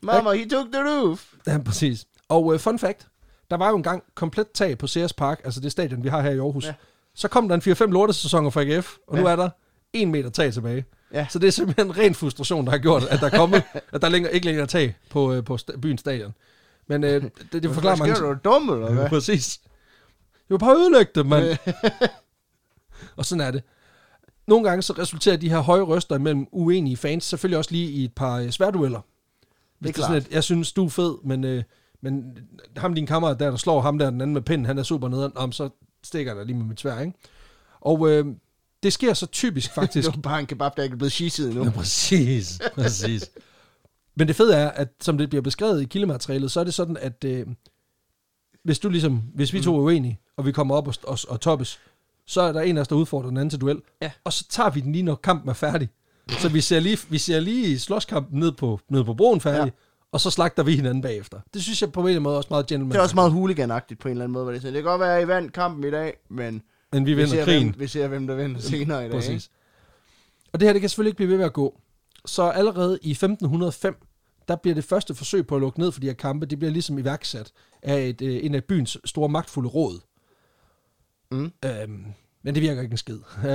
Mama, he took the roof. Ja, præcis. Og uh, fun fact, der var jo engang komplet tag på Ceres Park, altså det stadion, vi har her i Aarhus. Ja. Så kom der en fire-fem lortesæsoner fra A G F, og ja. Nu er der en meter tag tilbage. Ja. Så det er simpelthen ren frustration, der har gjort, at der er kommet, at der længere, ikke længere tag på, på byens stadion. Men øh, det, det forklarer mange... Skal du dumme, eller hvad? Ja, præcis. Du var bare ødelægge det, mand. Og sådan er det. Nogle gange så resulterer de her høje røster mellem uenige fans selvfølgelig også lige i et par sværdueller. Det er klart. Sådan, at jeg synes, du er fed, men, øh, men ham din kammerat der, der slår ham der, den anden med pinden, han er super nederen. Om så stikker der lige med mit svær, ikke? Og øh, det sker så typisk faktisk. Det var bare en kebab, der ikke er blevet shiset endnu. Ja, præcis, præcis. Men det fede er, at som det bliver beskrevet i kildematerialet, så er det sådan, at øh, hvis du ligesom, hvis vi to er uenige, og vi kommer op og, og, og toppes, så er der en af os, der udfordrer den anden til duel. Ja. Og så tager vi den lige, når kampen er færdig. Så vi ser lige, vi ser lige slåskampen ned på, ned på broen færdig, ja. Og så slagter vi hinanden bagefter. Det synes jeg på en eller anden måde også meget gentleman. Det er også meget hooliganagtigt på en eller anden måde. Det kan godt være, at I vandt kampen i dag, men, men vi, vi, vinder ser, krigen. Hvem, vi ser, hvem der vinder senere i dag. Præcis. Og det her, det kan selvfølgelig ikke blive ved med at gå. Så allerede i femten hundrede og fem, der bliver det første forsøg på at lukke ned for de her kampe, det bliver ligesom iværksat af et, en af byens store magtfulde råd. Mm. Øhm, men det virker ikke en skid, øh, kan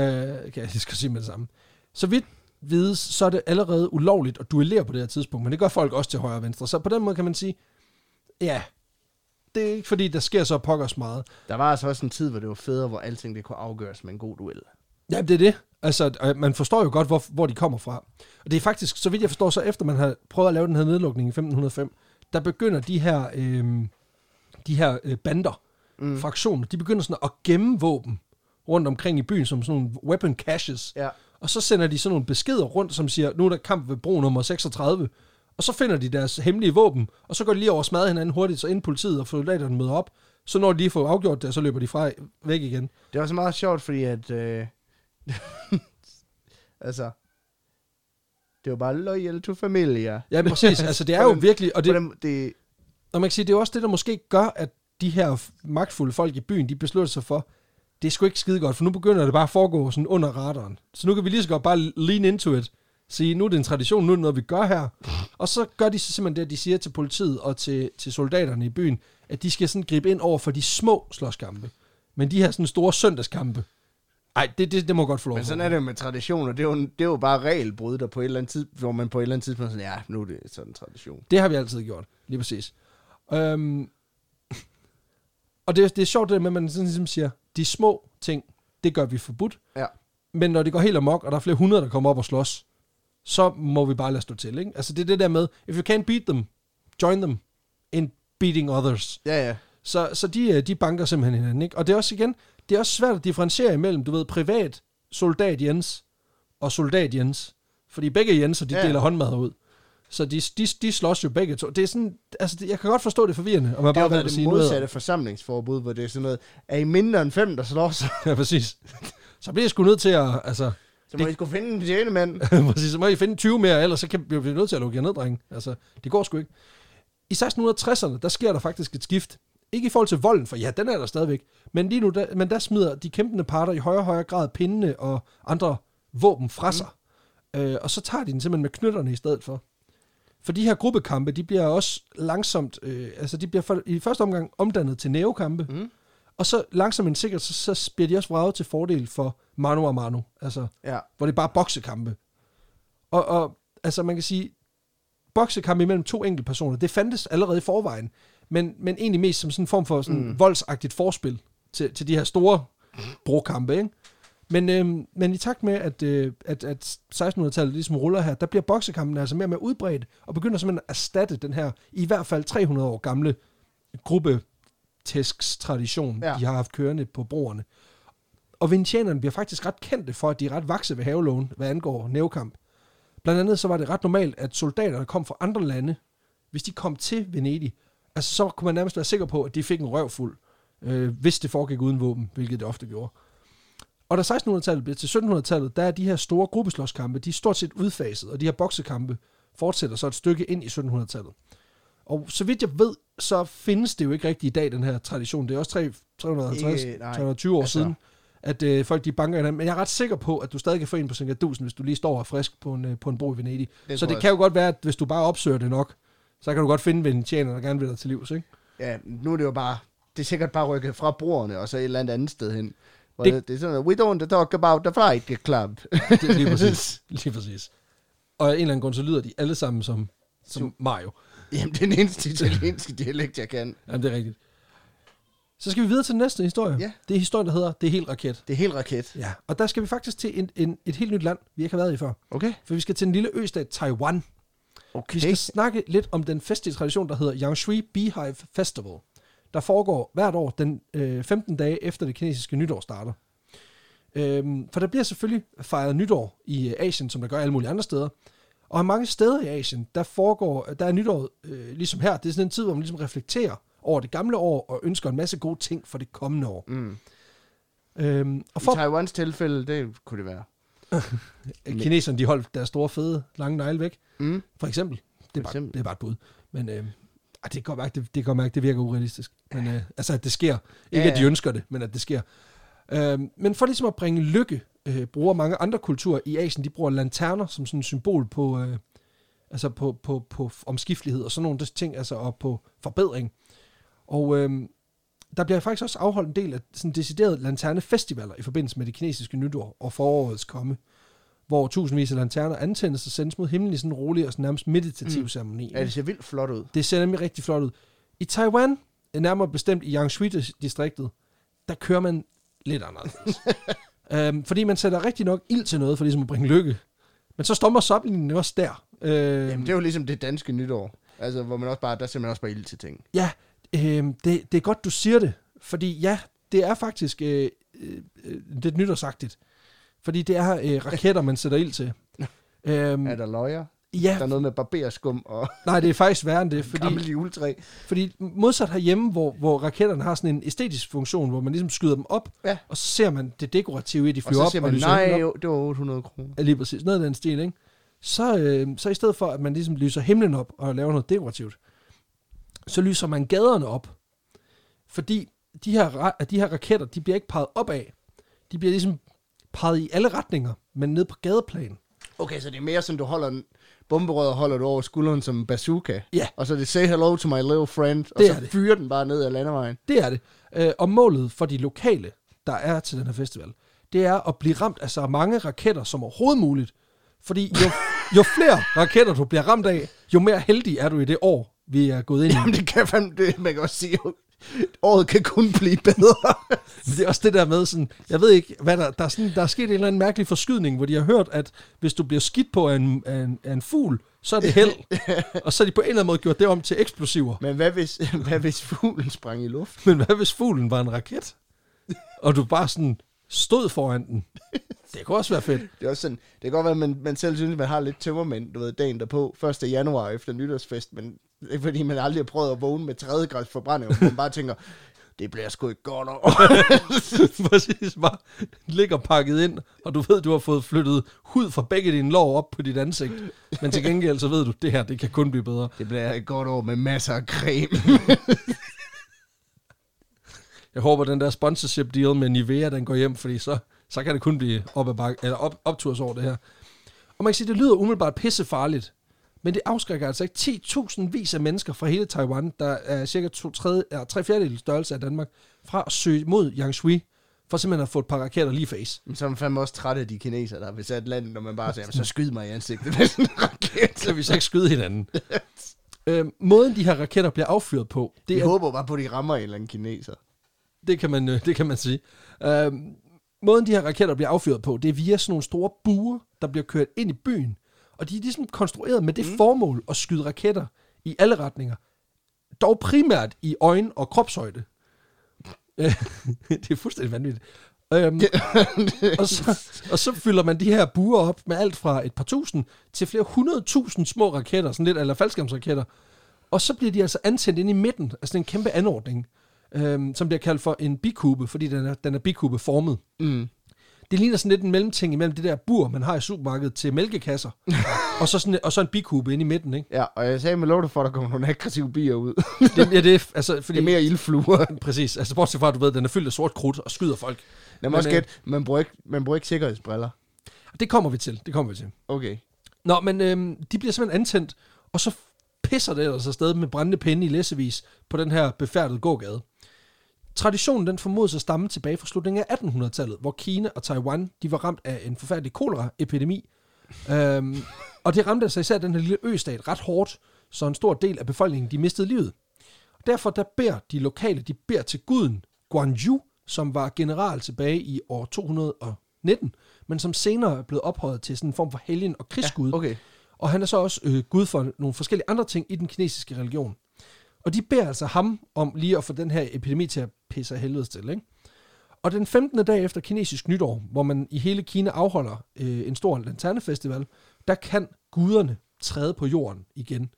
jeg lige skal sige med det samme. Så vidt vides, så er det allerede ulovligt at duellere på det her tidspunkt, men det gør folk også til højre og venstre. Så på den måde kan man sige, ja, det er ikke fordi, der sker så pokkers meget. Der var altså også en tid, hvor det var federe, hvor alting det kunne afgøres med en god duel. Ja, det er det. Altså, man forstår jo godt, hvor, hvor de kommer fra. Og det er faktisk, så vidt jeg forstår, så efter man har prøvet at lave den her nedlukning i femten hundrede og fem, der begynder de her, øh, de her øh, bander, mm. fraktioner, de begynder sådan at gemme våben rundt omkring i byen, som sådan nogle weapon caches. Ja. Og så sender de sådan nogle beskeder rundt, som siger, nu er der kamp ved bro nummer seksogtredive. Og så finder de deres hemmelige våben, og så går de lige over og smadrer hinanden hurtigt, så inden politiet og soldaterne møder op. Så når de lige får afgjort det, så løber de fra væk igen. Det var så meget sjovt, fordi at... Øh altså det var bare loyal to familia. Ja, præcis. Altså det er jo virkelig, og det, dem, det... Og man kan sige, det er også det, der måske gør, at de her magtfulde folk i byen, de beslutter sig for, det er sgu ikke skide godt, for nu begynder det bare at foregå sådan under radaren. Så nu kan vi lige så godt bare lean into it, sige, nu er det en tradition, nu er det noget, vi gør her. Og så gør de så simpelthen det, at de siger til politiet og til, til soldaterne i byen, at de skal sådan gribe ind over for de små slåskampe. Men de her sådan store søndagskampe, nej, det, det, det må godt få lov. Men sådan er det jo med traditioner. Det er jo, det er jo bare regelbrud, der på et eller andet tidspunkt, hvor man på et eller andet tidspunkt sådan, ja, nu er det sådan en tradition. Det har vi altid gjort, lige præcis. Øhm, og det, det er sjovt det med, at man sådan ligesom siger, de små ting, det gør vi forbudt. Ja. Men når det går helt amok, og der er flere hundrede, der kommer op og slås, så må vi bare lade stå til, ikke? Altså det er det der med, if you can't beat them, join them in beating others. Ja, ja. Så, så de, de banker simpelthen hinanden, ikke? Og det er også igen... Det er også svært at differentiere imellem, du ved, privat soldat Jens og soldat Jens. Fordi begge Jenser, de ja. deler håndmad ud. Så de, de, de slås jo begge to. Det er sådan, altså, det, jeg kan godt forstå det forvirrende. Og man det er bare jo det sige modsatte noget. Forsamlingsforbud, hvor det er sådan noget, er I mindre end fem, der slås? Ja, præcis. Så bliver jeg sgu nødt til at, altså... Så må det, I sgu finde en tjene mand. Præcis, så må I finde tyve mere, ellers så kan, bliver vi nødt til at lukke jer ned, drenge. Altså, det går sgu ikke. I seksten tresserne, der sker der faktisk et skift. Ikke i forhold til volden, for ja, den er der stadigvæk. Men lige nu, der, men der smider de kæmpende parter i højere og højere grad pindene og andre våben fra sig. Mm. Øh, og så tager de den simpelthen med knytterne i stedet for. For de her gruppekampe, de bliver også langsomt, øh, altså de bliver for, i første omgang omdannet til nævekampe. Mm. Og så langsomt men sikkert, så, så bliver de også vraget til fordel for mano a mano. Altså, ja. Hvor det er bare boksekampe. Og, og altså man kan sige, boksekampe imellem to enkelte personer, det fandtes allerede i forvejen. Men, men egentlig mest som sådan en form for sådan mm. voldsagtigt forspil til, til de her store brokampe, ikke? Men, øhm, men i takt med, at, øh, at, at sekstenhundredetallet ligesom ruller her, der bliver boksekampen altså mere og mere udbredt, og begynder simpelthen at erstatte den her, i hvert fald tre hundrede år gamle gruppetæsks-tradition, ja. De har haft kørende på broerne. Og venetianerne bliver faktisk ret kendte for, at de er ret vakse ved havelån, hvad angår nævekamp. Blandt andet så var det ret normalt, at soldater, der kom fra andre lande, hvis de kom til Venedig, altså, så kunne man nærmest være sikker på, at de fik en røvfuld, øh, hvis det foregik uden våben, hvilket det ofte gjorde. Og da sekstenhundredetallet blev til syttenhundredetallet, der er de her store gruppeslåskampe, de er stort set udfaset, og de her boksekampe fortsætter så et stykke ind i syttenhundredetallet. Og så vidt jeg ved, så findes det jo ikke rigtigt i dag, den her tradition. Det er også tre hundrede og halvtreds til tre hundrede og tyve år altså. siden, at øh, folk de banker hinanden, men jeg er ret sikker på, at du stadig kan få en på Singadusen, hvis du lige står og frisk på en, øh, på en bro i Venedig. Det så det kan jo godt være, at hvis du bare opsøger det nok, så kan du godt finde venetianer, der gerne vil dig til livs, ikke? Ja, nu er det jo bare, det er sikkert bare rykket fra broerne, og så et eller andet andet sted hen. Det, det, det er sådan, we don't talk about the fight club. Det er lige præcis, lige præcis. Og af en eller anden grund, så lyder de alle sammen som, som Mario. Jamen, det er den eneste italienske dialekt, jeg kan. Jamen, det er rigtigt. Så skal vi videre til den næste historie. Ja. Det er historien, der hedder, det er helt raket. Det er helt raket. Ja, og der skal vi faktisk til en, en, et helt nyt land, vi ikke har været i før. Okay. For vi skal til en lille østat, Taiwan. Okay. Vi skal snakke lidt om den festlige tradition, der hedder Yanshui Beehive Festival, der foregår hvert år den øh, femten dage efter det kinesiske nytår starter. Øhm, for der bliver selvfølgelig fejret nytår i øh, Asien, som der gør alle mulige andre steder. Og mange steder i Asien, der foregår, der er nytåret øh, ligesom her. Det er sådan en tid, hvor man ligesom reflekterer over det gamle år og ønsker en masse gode ting for det kommende år. Mm. Øhm, og for... I Taiwans tilfælde, det kunne det være. Kineserne, de holdt deres store, fede, lange negle væk. Mm. For eksempel. Det er, bare, det er bare et bud. Men øh, det kan godt mærke, det, det, kan mærke, det virker urealistisk. Men, øh, altså, at det sker. Ikke, at de ønsker det, men at det sker. Øh, men for ligesom at bringe lykke, øh, bruger mange andre kulturer i Asien, de bruger lanterner som sådan et symbol på, øh, altså på, på, på, på omskiftelighed og sådan nogle ting, altså, og på forbedring. Og øh, der bliver faktisk også afholdt en del af sådan deciderede lanternefestivaler i forbindelse med det kinesiske nytår og forårets komme, hvor tusindvis af lanterner antændes og sendes mod himlen i sådan en rolig og sådan nærmest meditativ mm. ceremoni. Ja, det ser vildt flot ud. Det ser nemlig rigtig flot ud. I Taiwan, nærmere bestemt i Yangshui-distriktet, der kører man lidt anderledes. øhm, fordi man sætter rigtig nok ild til noget for ligesom at bringe lykke. Men så stomper sammenligningen også der. Øhm, Jamen, det er jo ligesom det danske nytår. Altså, hvor man også bare, der ser man også bare ild til ting. Ja, Øhm, det, det er godt, du siger det, fordi ja, det er faktisk øh, øh, lidt nytårsagtigt, fordi det er øh, raketter, man sætter ild til. Øhm, er der løjer? Ja. Der er noget med barberskum og... Nej, det er faktisk værre end det, fordi, gammel juletræ. Fordi modsat herhjemme, hvor, hvor raketterne har sådan en æstetisk funktion, hvor man ligesom skyder dem op, ja. Og så ser man det dekorative i, de flyver op. Og så ser man, og nej, op. Det var otte hundrede kroner. Ja, lige præcis. Noget af den stil, ikke? Så, øh, så i stedet for, at man ligesom lyser himlen op og laver noget dekorativt, så lyser man gaderne op. Fordi de her, de her raketter, de bliver ikke peget opad. De bliver ligesom peget i alle retninger, men ned på gadeplan. Okay, så det er mere som du holder en bomberød, holder du over skulderen som en bazooka. Ja. Og så det say hello to my little friend, og det så fyrer den bare ned ad landevejen. Det er det. Og målet for de lokale, der er til den her festival, det er at blive ramt af så mange raketter som overhovedet muligt. Fordi jo, jo flere raketter, du bliver ramt af, jo mere heldig er du i det år, vi er gået ind i. Jamen, det kan fandme, man kan også sige, året kan kun blive bedre. Men det er også det der med sådan, jeg ved ikke, hvad der, der, er, sådan, der er sket en eller anden mærkelig forskydning, hvor de har hørt, at hvis du bliver skidt på af en, af en, af en fugl, så er det held. Og så er de på en eller anden måde gjort det om til eksplosiver. Men hvad hvis, hvad hvis fuglen sprang i luft? Men hvad hvis fuglen var en raket? Og du bare sådan stod foran den? Det kunne også være fedt. Det er også sådan, det kan godt være, at man, man selv synes, man har lidt tømmermænd, du ved, dagen derpå, første januar efter nytårsfest, men ikke fordi man aldrig har prøvet at vågne med tredjegrads forbrænding, og man bare tænker, det bliver sgu ikke godt over. Præcis, bare ligger pakket ind, og du ved, du har fået flyttet hud fra begge dine lår op på dit ansigt, men til gengæld så ved du, det her, det kan kun blive bedre. Det bliver et godt år med masser af creme. Jeg håber, den der sponsorship deal med Nivea, den går hjem, fordi så... så kan det kun blive op bakke, eller op, opturs over det her. Og man kan sige, det lyder umiddelbart pissefarligt, men det afskrækker altså ikke ti tusind vis af mennesker fra hele Taiwan, der er cirka tre fjerdedele størrelse af Danmark, fra at søge mod Yangshui, for simpelthen at få et par raketter lige face. Så er man fandme også træt af de kineser, der har besat landet, når man bare siger, så skyd mig i ansigtet med sådan en raket. Så vi så ikke skyde hinanden. øhm, måden de her raketter bliver affyret på... Det Jeg er, håber bare på, de rammer en eller anden kineser. Det kan man, det kan man sige. Øhm, Måden de her raketter bliver affyret på, det er via sådan nogle store buer, der bliver kørt ind i byen. Og de er ligesom konstrueret med det mm. formål at skyde raketter i alle retninger. Dog primært i øjen- og kropshøjde. Det er fuldstændig vanvittigt. Øhm, og, så, og så fylder man de her buer op med alt fra et par tusind til flere hundredtusind små raketter, sådan lidt, eller faldskærmsraketter. Og så bliver de altså antændt inde i midten, altså en kæmpe anordning. Øhm, som bliver kaldt for en bikube, fordi den er, den er bikubeformet. Mm. Det ligner sådan lidt en mellemting imellem det der bur, man har i supermarkedet til mælkekasser. Og så, sådan, og så en bikube inde i midten, ikke? Ja, og jeg sagde med lov for, at der kommer nogle aggressive bier ud. det, ja, det, er, altså, fordi, det er mere ildfluer. Præcis. Altså, bortset fra, at du ved, den er fyldt af sort krudt og skyder folk. Lad mig også gætte, man bruger ikke, man bruger ikke sikkerhedsbriller. Det kommer vi til, det kommer vi til. Okay. Nå, men øhm, de bliver simpelthen antændt, og så pisser det ellers afsted med brændende pinde i læssevis på den her befærdede gågade. Traditionen den formodes at stamme tilbage fra slutningen af attenhundredetallet, hvor Kina og Taiwan de var ramt af en forfærdelig koleraepidemi. øhm, og det ramte altså især den her lille østat ret hårdt, så en stor del af befolkningen de mistede livet. Og derfor der beder de lokale, de beder til guden Guan Yu, som var general tilbage i år to hundrede og nitten, men som senere er blevet ophøjet til sådan en form for helgen og krigsgud. Ja, okay. Og han er så også øh, gud for nogle forskellige andre ting i den kinesiske religion. Og de beder altså ham om lige at få den her epidemi til at pisse af helvedes til, ikke? Og den femtende dag efter kinesisk nytår, hvor man i hele Kina afholder øh, en stor lanternefestival, der kan guderne træde på jorden igen.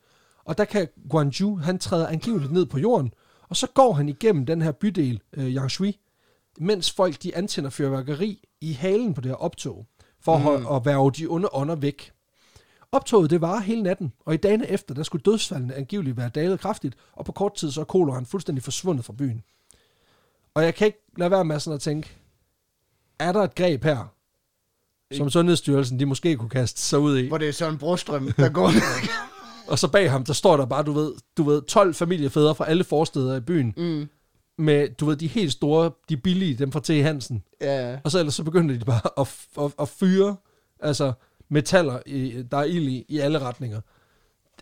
Og der kan Guan Yu, han træder angiveligt ned på jorden, og så går han igennem den her bydel, øh, Yanshui, mens folk de antænder fyrværkeri i halen på det her optog, for mm. at, at værve de onde ånder væk. Optoget det varer hele natten, og i dagene efter, der skulle dødsfaldene angiveligt være dalet kraftigt, og på kort tid så er koleraen fuldstændig forsvundet fra byen. Og jeg kan ikke lade være med sådan at tænke, er der et greb her, som Sundhedsstyrelsen de måske kunne kaste sig ud i? Hvor det er Søren Brostrøm, der går og så bag ham, der står der bare, du ved, du ved tolv familiefædre fra alle forsteder i byen. Mm. Med, du ved, de helt store, de billige, dem fra T. Hansen. Yeah. Og så ellers så begynder de bare at, at, at fyre, altså metaller, i, der er ild i, i alle retninger.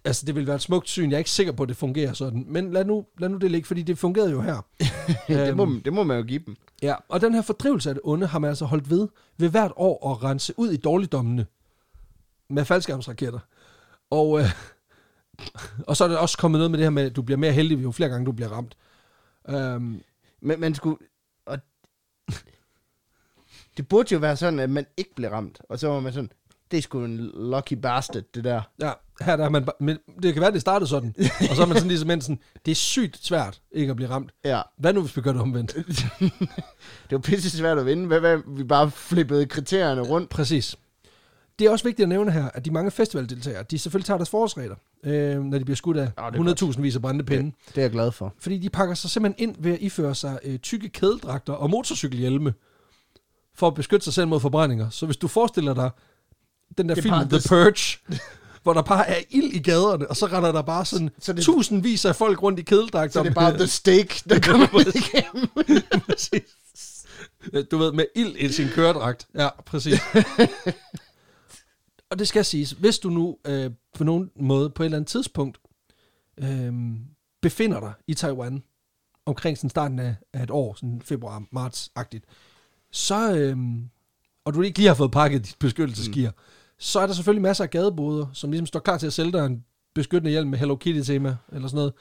Altså, det ville være et smukt syn. Jeg er ikke sikker på, at det fungerer sådan. Men lad nu, lad nu det ligge, fordi det fungerede jo her. det, må, det må man jo give dem. Ja, og den her fordrivelse af det onde har man altså holdt ved, ved hvert år at rense ud i dårligdommene med faldskærmsraketter. Og, øh, og så er der også kommet noget med det her med, at du bliver mere heldig, jo flere gange du bliver ramt. Um, men man skulle... Og det burde jo være sådan, at man ikke blev ramt. Og så var man sådan... Det er sgu en lucky bastard, det der. Ja, her der man... Men det kan være, det startede sådan. Og så er man sådan ligesom en sådan... Det er sygt svært ikke at blive ramt. Ja. Hvad nu, hvis vi gør det omvendt? det var pisse svært at vinde. Hvad, hvad, vi bare flippede kriterierne rundt. Præcis. Det er også vigtigt at nævne her, at de mange festivaldeltagere, de selvfølgelig tager deres forholdsregler, øh, når de bliver skudt af hundrede tusind vis af brændende pinde. Det, det er jeg glad for. Fordi de pakker sig simpelthen ind ved at iføre sig øh, tykke kædedragter og motorcykelhjelme, for at beskytte sig selv mod forbrændinger. Så hvis du forestiller dig den der det film, The det... Purge, hvor der bare er ild i gaderne, og så render der bare sådan så det... tusindvis af folk rundt i kædedragter. Så det er bare The Steak, der kommer igennem. Præcis. Du ved, med ild i sin køredragt. Ja, præcis. Og det skal siges, hvis du nu øh, på nogen måde på et eller andet tidspunkt øh, befinder dig i Taiwan omkring sådan starten af, af et år, sådan februar, marts-agtigt, så, øh, og du ikke lige har fået pakket dit beskyttelsesgear, mm. så er der selvfølgelig masser af gadeboder, som ligesom står klar til at sælge dig en beskyttende hjelm med Hello Kitty-tema eller sådan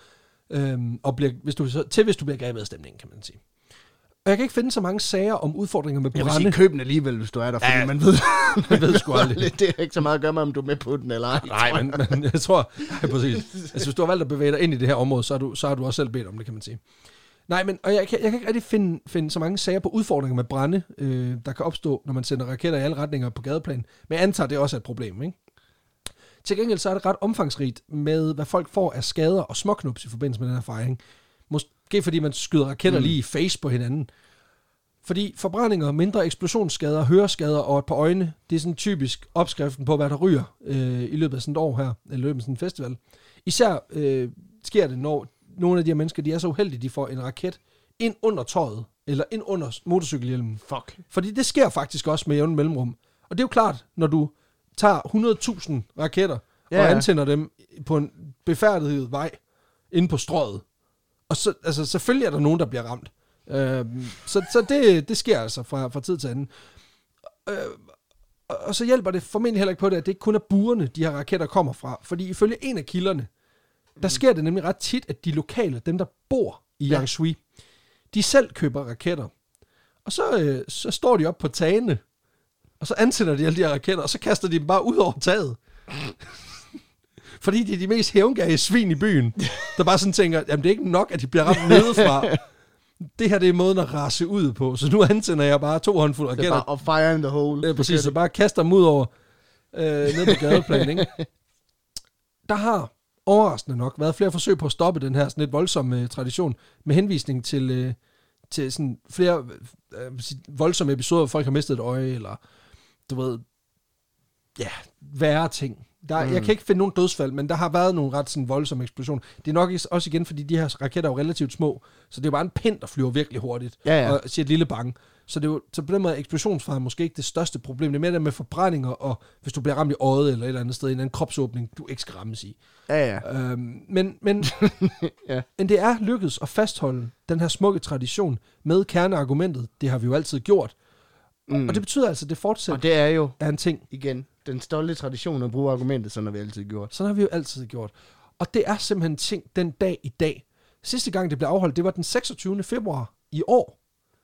noget, øh, og bliver, hvis du, til hvis du bliver grebet af stemningen, kan man sige. Og jeg kan ikke finde så mange sager om udfordringer med brænde. Jeg vil sige, køb den alligevel, hvis du er der, fordi ja, man ved, man ved sgu aldrig. Det er ikke så meget at gøre med, om du er med på den eller ej. Nej, men, men jeg tror... Ja, præcis. Altså, hvis du har valgt at bevæge dig ind i det her område, så har du, så har du også selv bedt om det, kan man sige. Nej, men og jeg, kan, jeg kan ikke rigtig finde, finde så mange sager på udfordringer med brænde, øh, der kan opstå, når man sender raketter i alle retninger på gadeplanen. Men jeg antager, det også er et problem, ikke? Til gengæld så er det ret omfangsrigt med, hvad folk får af skader og småknups i forbindelse med den her fejring. Måske fordi man skyder raketter mm. lige i face på hinanden. Fordi forbrændinger, mindre eksplosionsskader, høreskader og et par øjne, det er sådan typisk opskriften på, hvad der ryger øh, i løbet af sådan et år her, eller i løbet af sådan en festival. Især øh, sker det, når nogle af de her mennesker, de er så uheldige, de får en raket ind under tøjet, eller ind under motorcykelhjelmen. Fuck. Fordi det sker faktisk også med jævn mellemrum. Og det er jo klart, når du tager hundrede tusind raketter yeah. og antænder dem på en befærdet vej inde på strøget, og så, altså, selvfølgelig er der nogen, der bliver ramt. Øh, så så det, det sker altså fra, fra tid til anden. Øh, og så hjælper det formentlig heller ikke på det, at det ikke kun er burene, de her raketter kommer fra. Fordi ifølge en af kilderne, der sker det nemlig ret tit, at de lokale, dem der bor i Yangshui, ja. de selv køber raketter. Og så, øh, så står de op på tagene, og så antænder de alle de her raketter, og så kaster de dem bare ud over taget. Fordi de er de mest hævngærige svin i byen, der bare sådan tænker, jamen det er ikke nok, at de bliver ramt nedefra. Det her, det er måden at rase ud på, så nu antænder jeg bare to håndfulde raketter. Det er bare fire in the hole. Ja, præcis, så bare kaster dem ud over. øh, nede på gadeplan, ikke? Der har overraskende nok været flere forsøg på at stoppe den her sådan lidt voldsomme øh, tradition, med henvisning til, øh, til sådan flere øh, voldsomme episoder, hvor folk har mistet et øje, eller du ved, ja, værre ting. Der, mm. Jeg kan ikke finde nogen dødsfald, men der har været nogle ret sådan voldsomme eksplosioner. Det er nok også igen, fordi de her raketter er jo relativt små, så det er jo bare en pind, der flyver virkelig hurtigt, ja, ja. Og siger et lille bang. Så, det er jo, så på den måde er eksplosionsfaren måske ikke det største problem. Det er mere det med forbrændinger, og hvis du bliver ramt i øjet eller et eller andet sted, en eller anden kropsåbning, du ikke skal rammes i. Ja, ja. Øhm, men, men, ja. men det er lykkedes at fastholde den her smukke tradition med kerneargumentet. Det har vi jo altid gjort. Mm. Og det betyder altså, at det fortsætter. Og det er jo er en ting. Igen, den stolte tradition at bruge argumentet, sådan har vi altid gjort. Sådan har vi jo altid gjort. Og det er simpelthen ting den dag i dag. Sidste gang det blev afholdt, det var den seksogtyvende februar i år.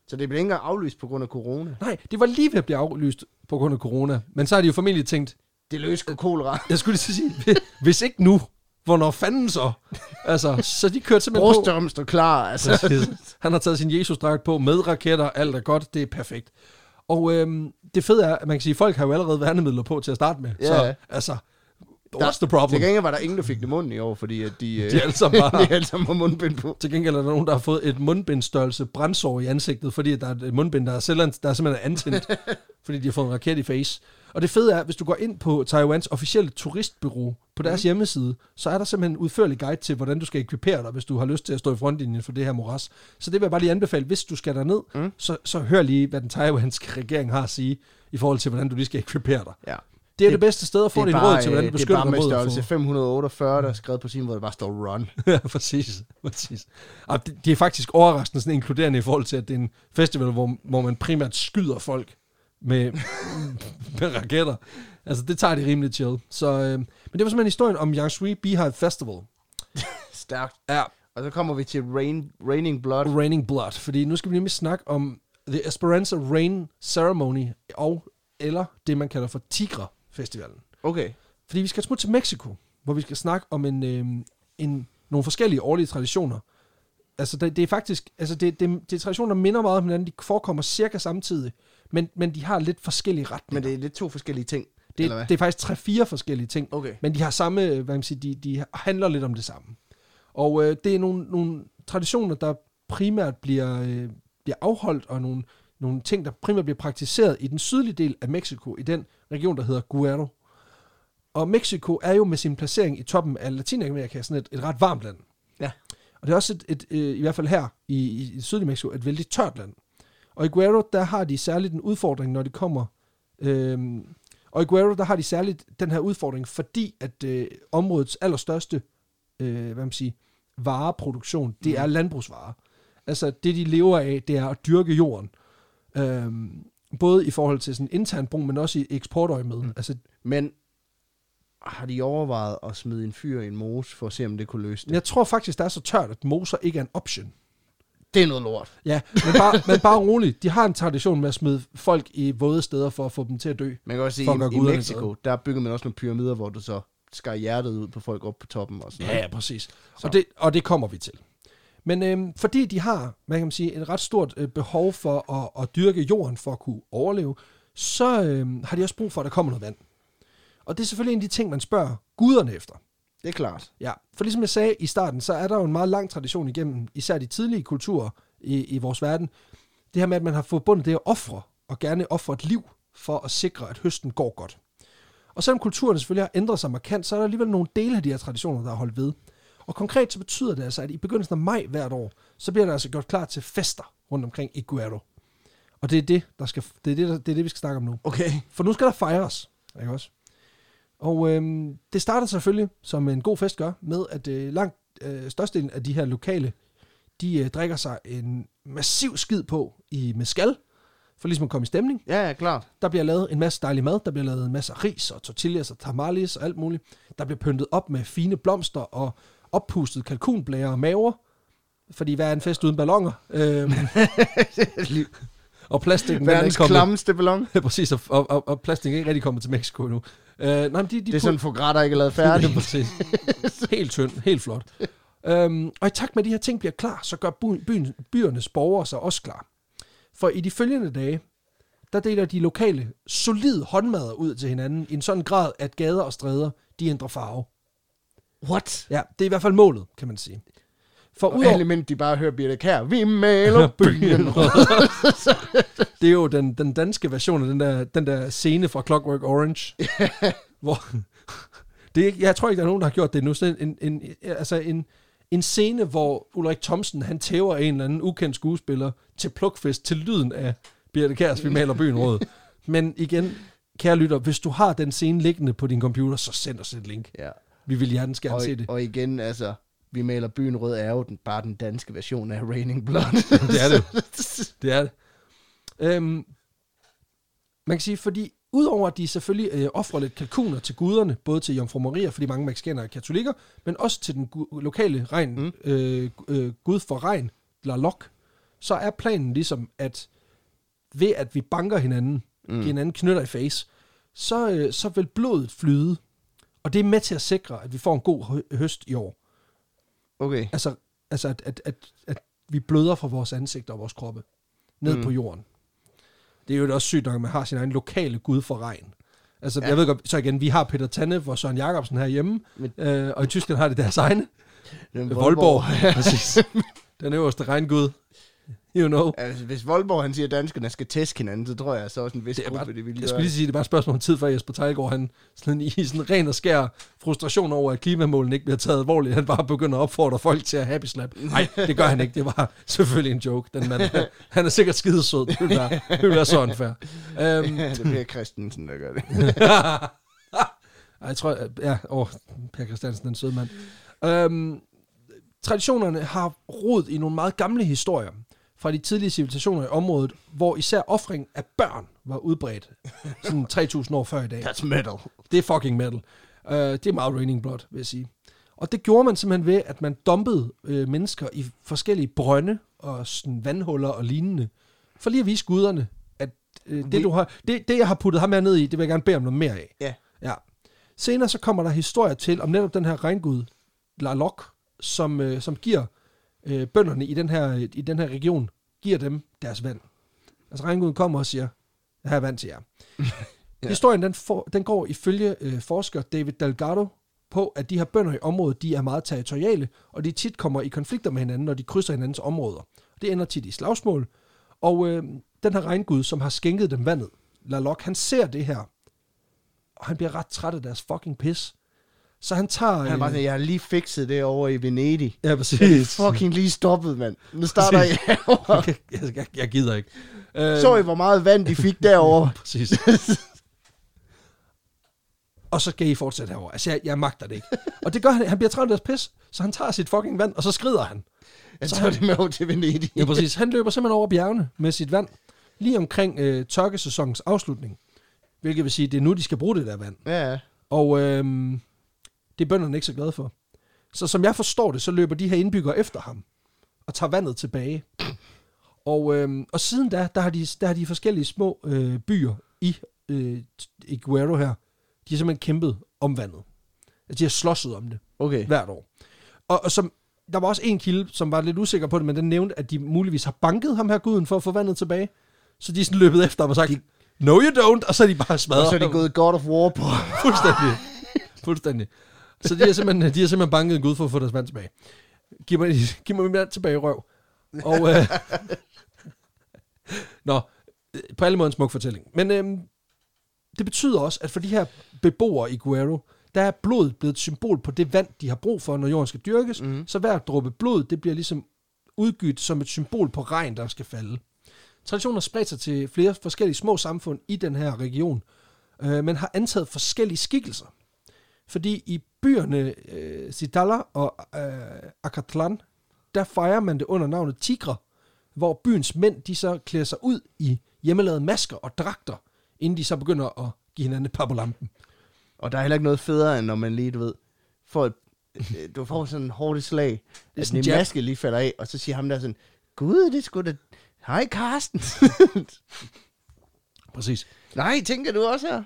Så det blev ikke engang aflyst på grund af corona? Nej, det var lige ved at blive aflyst på grund af corona. Men så har de jo formentlig tænkt... Det løser kolera. Jeg skulle lige sige, hvis ikke nu, hvornår fanden så? Altså, så de kørte simpelthen på... Brostøm står klar, altså. Han har taget sin Jesus-dragt på med raketter, alt er godt, det er perfekt. Og øhm, det fede er, at man kan sige, at folk har jo allerede værnemidler på til at starte med. Yeah. Så altså, what's the problem? Til gengæld var der ingen, der fik det munden i år, fordi at de, de alle sammen har mundbind på. Til gengæld er der nogen, der har fået et mundbindstørrelse brændsår i ansigtet, fordi der er et mundbind, der er, selv, der er simpelthen antændt, fordi de har fået en raket i face. Og det fede er, at hvis du går ind på Taiwans officielle turistbureau på deres mm. hjemmeside, så er der simpelthen en udførlig guide til, hvordan du skal ekvipere dig, hvis du har lyst til at stå i frontlinjen for det her moras. Så det vil jeg bare lige anbefale, hvis du skal derned, mm. så, så hør lige, hvad den taiwanske regering har at sige, i forhold til, hvordan du lige skal ekvipere dig. Ja. Det er det, det bedste sted at få din råd til, hvordan du beskytter dig mod. Det er bare med størrelse fem hundrede og otteogfyrre, der er skrevet på siden, hvor det bare står run. Ja, præcis. præcis. Og det, det er faktisk overraskende sådan inkluderende i forhold til, at det er en festival, hvor, hvor man primært skyder folk med, med raketter. Altså, det tager de rimelig chill. Så, øh, men det var simpelthen historien om Yanshui Beehive Festival. Stærkt. Ja. Og så kommer vi til rain, Raining Blood. Raining Blood, fordi nu skal vi nemlig snakke om The Esperanza Rain Ceremony, og eller det, man kalder for Tigre Festivalen. Okay. Fordi vi skal smutte til Mexico, hvor vi skal snakke om en, øh, en, nogle forskellige årlige traditioner. Altså, det, det er faktisk... Altså, det, det, det er traditioner, der minder meget om hinanden. De forekommer cirka samtidig, men, men de har lidt forskellige retninger. Men det er lidt to forskellige ting, det, eller hvad? Det er faktisk tre-fire forskellige ting, okay. Men de har samme... Hvad man siger, de, de handler lidt om det samme. Og øh, det er nogle, nogle traditioner, der primært bliver, øh, bliver afholdt, og nogle... nogle ting, der primært bliver praktiseret i den sydlige del af Mexico, i den region, der hedder Guerrero. Og Mexico er jo med sin placering i toppen af Latinamerika sådan et, et ret varmt land. Ja. Og det er også et, et, et i hvert fald her i, i, i sydlige Mexico, et vældig tørt land. Og i Guerrero, der har de særligt en udfordring, når de kommer... Øhm, og i Guerrero, der har de særligt den her udfordring, fordi at øh, områdets allerstørste øh, hvad man siger, vareproduktion, det mm. er landbrugsvarer. Altså det, de lever af, det er at dyrke jorden. Øhm, både i forhold til sådan intern brug, men også i eksportøje med. Mm. Altså, men har de overvejet at smide en fyr i en mose, for at se, om det kunne løse det? Jeg tror faktisk, der er så tørt, at moser ikke er en option. Det er noget lort. Ja, men bare, men bare roligt. De har en tradition med at smide folk i våde steder, for at få dem til at dø. Man kan også sige, at i, i Mexico, der bygger man også nogle pyramider, hvor du så skærer hjertet ud på folk op på toppen. Og sådan ja, noget. Præcis. Og det, og det kommer vi til. Men øhm, fordi de har, man kan sige, et ret stort øh, behov for at, at dyrke jorden for at kunne overleve, så øhm, har de også brug for, at der kommer noget vand. Og det er selvfølgelig en af de ting, man spørger guderne efter. Det er klart. Ja, for ligesom jeg sagde i starten, så er der jo en meget lang tradition igennem, især de tidlige kulturer i, i vores verden. Det her med, at man har forbundet det at ofre, og gerne ofre et liv, for at sikre, at høsten går godt. Og selvom kulturen selvfølgelig har ændret sig markant, så er der alligevel nogle dele af de her traditioner, der er holdt ved. Og konkret så betyder det altså, at i begyndelsen af maj hvert år, så bliver der altså gjort klar til fester rundt omkring i Guerrero. Og det er det, der skal, det er det, der, det er det, vi skal snakke om nu. Okay. For nu skal der fejres, ikke også? Og øhm, det starter selvfølgelig, som en god fest gør, med at øh, langt øh, størstedelen af de her lokale, de øh, drikker sig en massiv skid på i mezcal, for ligesom at komme i stemning. Ja, ja, klart. Der bliver lavet en masse dejlig mad, der bliver lavet en masse ris og tortillas og tamales og alt muligt. Der bliver pyntet op med fine blomster og oppustet kalkunblære og maver, fordi hvad er en fest uden ballonger? Øhm, og plastikken... Verdens klammeste ballon. Præcis, og, og, og plastikken er ikke rigtig kommet til Mexico endnu. Øh, nej, men de, de det er sådan en fograt, der ikke er lavet færdig. Helt tynd, helt flot. øhm, og i takt med, at de her ting bliver klar, så gør byen, byernes borgere sig også klar. For i de følgende dage, der deler de lokale solid håndmadder ud til hinanden i en sådan grad, at gader og stræder, de ændrer farve. What? Ja, det er i hvert fald målet, kan man sige. For og alle mænd, de bare hører Birte Kjær, vi maler byen. Det er jo den, den danske version af den der, den der scene fra Clockwork Orange. Hvor, det er, jeg tror ikke, der er nogen, der har gjort det nu. Sådan en, en, altså en, en scene, hvor Ulrik Thomsen, han tæver en eller anden ukendt skuespiller til plukfest, til lyden af Birte Kjærs, vi maler byen rød. Men igen, kære lytter, hvis du har den scene liggende på din computer, så send os et link. Ja. Vi vil hjertens gerne og, se det. Og igen, altså... Vi maler byen rød er jo den, bare den danske version af Raining Blood. Det er det. Det er det. Øhm, man kan sige, fordi udover at de selvfølgelig øh, offrer lidt kalkuner til guderne, både til Jomfru Maria, fordi mange mexikanere er katolikker, men også til den gu- lokale regn, mm. øh, øh, gud for regn, Tlaloc, så er planen ligesom, at ved at vi banker hinanden, mm. giver hinanden knytter i face, så, øh, så vil blodet flyde, og det er med til at sikre, at vi får en god høst i år. Okay. Altså, altså at, at, at, at vi bløder fra vores ansigter og vores kroppe ned mm. på jorden. Det er jo også sygt nok, at man har sin egen lokale gud for regn. Altså, ja. Jeg ved godt, så igen, vi har Peter Tanef og Søren Jacobsen herhjemme, men, øh, og i Tyskland har de deres egne. Voldborg. Voldborg. Præcis. Den øverste regngud. You know. Altså, hvis Voldborg, han siger, at danskerne skal tæske hinanden, så tror jeg, så også en vis det gruppe, bare, det vil jeg gøre. Jeg skulle lige sige, det er bare et spørgsmål om tid, før Jesper Teilgaard, han sådan, i sådan ren og skær frustration over, at klimamålen ikke bliver taget alvorligt, han bare begynder at opfordre folk til at happy slap. Nej, det gør han ikke. Det var selvfølgelig en joke. Den mand, han er sikkert skidesød. Det vil være, det vil være så unfair. Um, det bliver Christensen, der gør det. Ej, jeg tror, ja, åh, Per Christensen, den søde mand. Um, traditionerne har rod i nogle meget gamle historier fra de tidlige civilisationer i området, hvor især ofring af børn var udbredt. Sådan tre tusind år før i dag. That's metal. Det er fucking metal. Uh, det er meget Raining Blood, vil jeg sige. Og det gjorde man simpelthen ved, at man dumpede øh, mennesker i forskellige brønde og sådan vandhuller og lignende, for lige at vise guderne, at øh, det, du har, det, det, jeg har puttet ham her ned i, det vil jeg gerne bede om noget mere af. Yeah. Ja. Senere så kommer der historier til om netop den her regngud, Tlaloc, som, øh, som giver øh, bønderne i den her, i den her region, giver dem deres vand. Altså regnguden kommer og siger, jeg har vand til jer. Ja. Historien den, for, den går ifølge øh, forsker David Delgado på, at de her bønder i området, de er meget territoriale, og de tit kommer i konflikter med hinanden, når de krydser hinandens områder. Det ender tit i slagsmål. Og øh, den her regngud, som har skænket dem vandet, Tlaloc, han ser det her, og han bliver ret træt af deres fucking pis. Så han tager... Han bare, jeg har lige fikset det over i Venedig. Ja, præcis. Jeg er fucking lige stoppet, mand. Nu starter præcis. jeg okay, jeg, jeg gider ikke. Så I, hvor meget vand de fik derovre? Præcis. Og så skal I fortsætte herovre. Altså, jeg, jeg magter det ikke. Og det gør han. Han bliver træt af deres pis, så han tager sit fucking vand, og så skrider han. Jeg så tager han, det med over til Venedig. Ja, præcis. Han løber simpelthen over bjergene med sit vand, lige omkring øh, tørkesæsonens afslutning. Hvilket vil sige, det er nu, de skal bruge det der vand. Ja. Og... Øh, det er bønderne ikke så glade for. Så som jeg forstår det, så løber de her indbyggere efter ham, og tager vandet tilbage. Og, øhm, og siden da, der har de, der har de forskellige små øh, byer i, øh, i Guerrero her, de har simpelthen kæmpet om vandet. Altså, de har slåsset om det okay. hvert år. Og, og som, der var også en kilde, som var lidt usikker på det, men den nævnte, at de muligvis har banket ham her guden for at få vandet tilbage. Så de er sådan løbet efter ham og sagt, de... no you don't, og så er de bare smadret. Og så er de gået God of War på. Fuldstændig. Fuldstændig. Så de har simpelthen, de har simpelthen banket en gud for at få deres vand tilbage. Giv mig, giv mig min vand tilbage i røv. Og, øh, nå, på alle måder en smuk fortælling. Men øh, det betyder også, at for de her beboere i Guerrero, der er blodet blevet et symbol på det vand, de har brug for, når jorden skal dyrkes. Mm. Så hver dråbe blod, det bliver ligesom udgydt som et symbol på regn, der skal falde. Traditionen har spredt sig til flere forskellige små samfund i den her region, øh, men har antaget forskellige skikkelser. Fordi i byerne øh, Zidala og øh, Akatlan, der fejrer man det under navnet tigre, hvor byens mænd, de så klæder sig ud i hjemmelavede masker og dragter, inden de så begynder at give hinanden et par på lampen. Og der er heller ikke noget federe, end når man lige, du ved, får et, du får sådan en hårdt slag, at din maske lige falder af, og så siger ham der sådan, gud, det er sgu da, hej Karsten. Præcis. Nej, tænker du også her?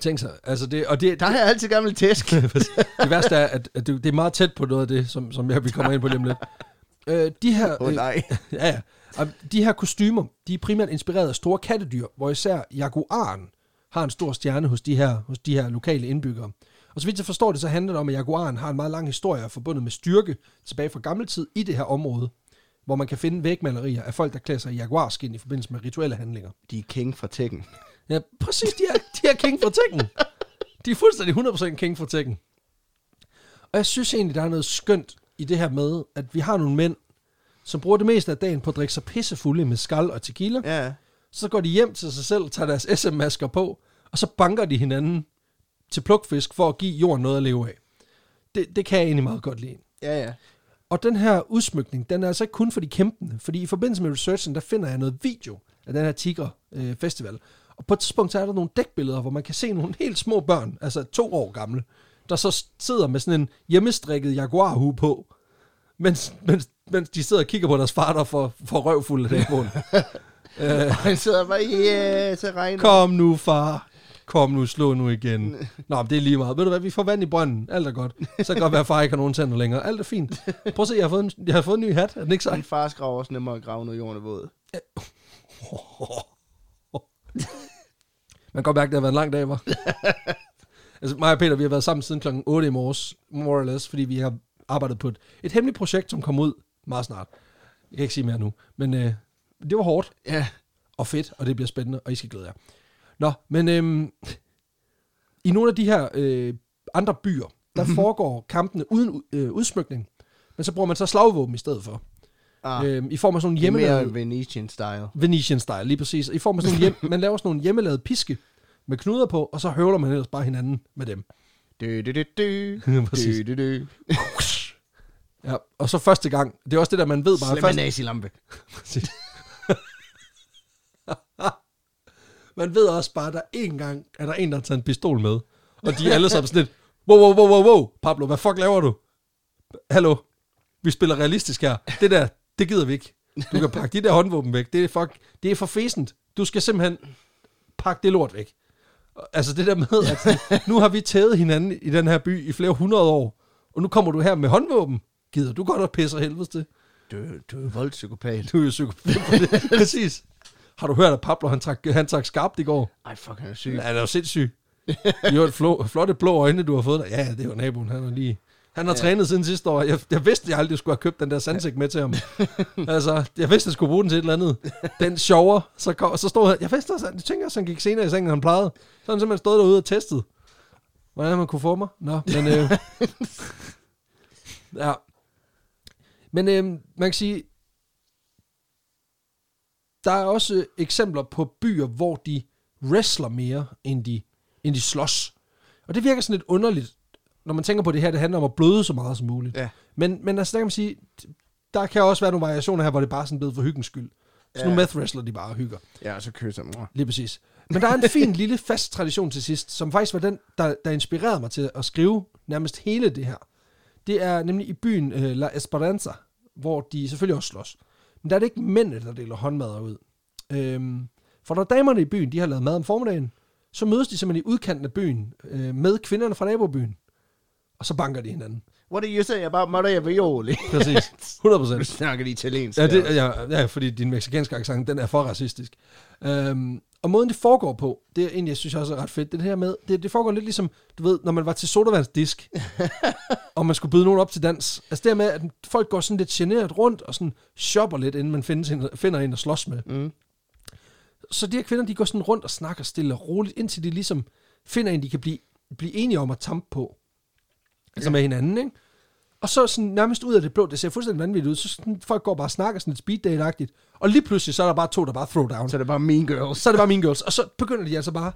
Tænk sig, altså det, og det... Der har jeg altid gammel tæsk. Det værste er, at, at det, det er meget tæt på noget af det, som, som jeg vil komme ind på dem lidt. Øh, de her... Åh oh, nej. Øh, ja, ja. Og de her kostymer, de er primært inspireret af store kattedyr, hvor især jaguaren har en stor stjerne hos de her, hos de her lokale indbyggere. Og så vidt jeg forstår det, så handler det om, at jaguaren har en meget lang historie forbundet med styrke tilbage fra gammel tid i det her område, hvor man kan finde vægmalerier af folk, der klæder sig i jaguarskin i forbindelse med rituelle handlinger. De er king fra Tekken. Ja, præcis, de er, de er king fra Tekken. De er fuldstændig hundrede procent king fra Tekken. Og jeg synes egentlig, der er noget skønt i det her med, at vi har nogle mænd, som bruger det meste af dagen på at drikke sig pissefulde med skal og tequila. Ja. Så går de hjem til sig selv, tager deres S M-masker på, og så banker de hinanden til plukfisk for at give jorden noget at leve af. Det, det kan jeg egentlig meget godt lide. Ja, ja. Og den her udsmykning, den er altså ikke kun for de kæmpende, fordi i forbindelse med researchen, der finder jeg noget video af den her tigerfestival. Øh, og på et tidspunkt, så er der nogle dækbilleder, hvor man kan se nogle helt små børn, altså to år gamle, der så sidder med sådan en hjemmestrikket jaguarhue på, mens, mens, mens de sidder og kigger på deres far, der for, for røvfulde af dækmålen. øh, han sidder bare, ja, yeah, så regner. Kom nu, far. Kom nu, slå nu igen. Nå, det er lige meget. Ved du hvad, vi får vand i brønden. Alt er godt. Så kan det godt være, at far ikke har nogen tænder længere. Alt er fint. Prøv at se, jeg har fået en, jeg har fået en ny hat. Er den ikke sej? Min fars grav også nemmere at grave, når jorden er våd. Man kan godt mærke, at det har været en lang dag, var. Altså, mig og Peter, vi har været sammen siden klokken otte i morges, more or less, fordi vi har arbejdet på et, et hemmeligt projekt, som kommer ud meget snart. Jeg kan ikke sige mere nu. Men øh, det var hårdt. Ja. Og fedt, og det bliver spændende, og I skal glæde jer. Nå, men øhm, i nogle af de her øh, andre byer, der mm-hmm. foregår kampene uden øh, udsmykning, men så bruger man så slagvåben i stedet for. Ah, øhm, I form af sådan nogle hjemmelavede... Mere Venetian style. Venetian style, lige præcis. I form af sådan hjem, man laver sådan nogle hjemmelavede piske med knuder på, og så høvler man ellers bare hinanden med dem. Du, du, du, du. Præcis. Du, du, du. Ja, og så første gang. Det er også det der, man ved bare... Slem første... en nazilampe. Præcis. Man ved også bare, at der en gang er der en, der har taget en pistol med. Og de er alle sammen sådan lidt, wow, wow, wow, wow, wow, Pablo, hvad fuck laver du? Hallo, vi spiller realistisk her. Det der, det gider vi ikke. Du kan pakke de der håndvåben væk. Det er, fuck, det er for fæsent. Du skal simpelthen pakke det lort væk. Altså det der med, at nu har vi tævet hinanden i den her by i flere hundrede år, og nu kommer du her med håndvåben. Gider du godt at pisse helvedes det? Du, du er voldspsykopat. Du er psykopat. Præcis. Har du hørt, at Pablo, han trak, han trak skarpt i går? Ej, fuck, han er syg. Ja, han er jo sindssyg. Det var et flå, flotte blå øjne, du har fået der. Ja, det var naboen, han har lige... Han har ja. trænet siden sidste år. Jeg, jeg vidste, jeg aldrig skulle have købt den der sandsæk med til ham. Altså, jeg vidste, jeg skulle bruge den til et eller andet. Den sjovere, så, kom, så stod han... Jeg vidste også, jeg tænker også, han gik senere i sengen, han plejede. Så han simpelthen stod derude og testede, hvordan man kunne få mig. Nå, men... Øh, ja. Men øh, man kan sige... Der er også eksempler på byer, hvor de wrestler mere, end de, end de slås. Og det virker sådan lidt underligt, når man tænker på det her, det handler om at bløde så meget som muligt. Ja. Men, men altså, der kan man sige, der kan også være nogle variationer her, hvor det bare er sådan blevet for hyggens skyld. Så ja. Nu meth-wrestler de bare og hygger. Ja, og så kysser mor. Lige præcis. Men der er en fin lille fast tradition til sidst, som faktisk var den, der, der inspirerede mig til at skrive nærmest hele det her. Det er nemlig i byen uh, La Esperanza, hvor de selvfølgelig også slås. Men der er det ikke mændene, der deler håndmadder ud. Øhm, for når damerne i byen, de har lavet mad om formiddagen, så mødes de simpelthen i udkanten af byen øh, med kvinderne fra nabobyen. Og så banker de hinanden. What do you say about Maria Violi? Præcis. hundrede procent. Du snakker de italiensk. Ja, det, ja, ja, fordi din mexicanske accent, den er for racistisk. Øhm, og måden det foregår på, det er egentlig, jeg synes også er ret fedt. Det her med, det, det foregår lidt ligesom, du ved, når man var til sodavandsdisk, og man skulle byde nogen op til dans. Altså det her med, at folk går sådan lidt generet rundt, og sådan shopper lidt, inden man finder en, finder en at slås med. Mm. Så de her kvinder, de går sådan rundt og snakker stille og roligt, indtil de ligesom finder en, de kan blive, blive enige om at tampe på. Altså med hinanden, ikke? Og så sådan nærmest ud af det blå, det ser fuldstændig vanvittigt ud, så sådan, folk går bare og snakker sådan lidt speeddate-agtigt, og lige pludselig, så er der bare to, der bare throw down. Så er det bare mean girls. Så er det bare mean girls, og så begynder de altså bare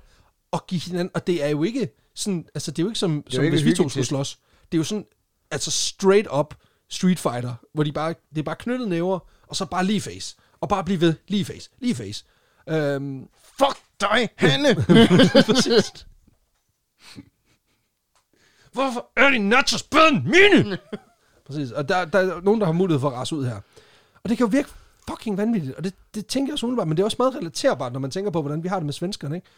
at give hinanden, og det er jo ikke sådan, altså det er jo ikke som, jo som ikke hvis vi to skulle slås. Det er jo sådan, altså straight up street fighter, hvor de bare, det er bare knyttede næver, og så bare lige face, og bare blive ved, lige face, lige face. Øhm, Fuck dig, Hanne! Præcis. Hvorfor er de nachos bedre end mine? Præcis, og der, der er nogen, der har mulighed for at rase ud her. Og det kan jo virke fucking vanvittigt, og det, det tænker jeg også umiddelbart, men det er også meget relaterbart, når man tænker på, hvordan vi har det med svenskerne, ikke?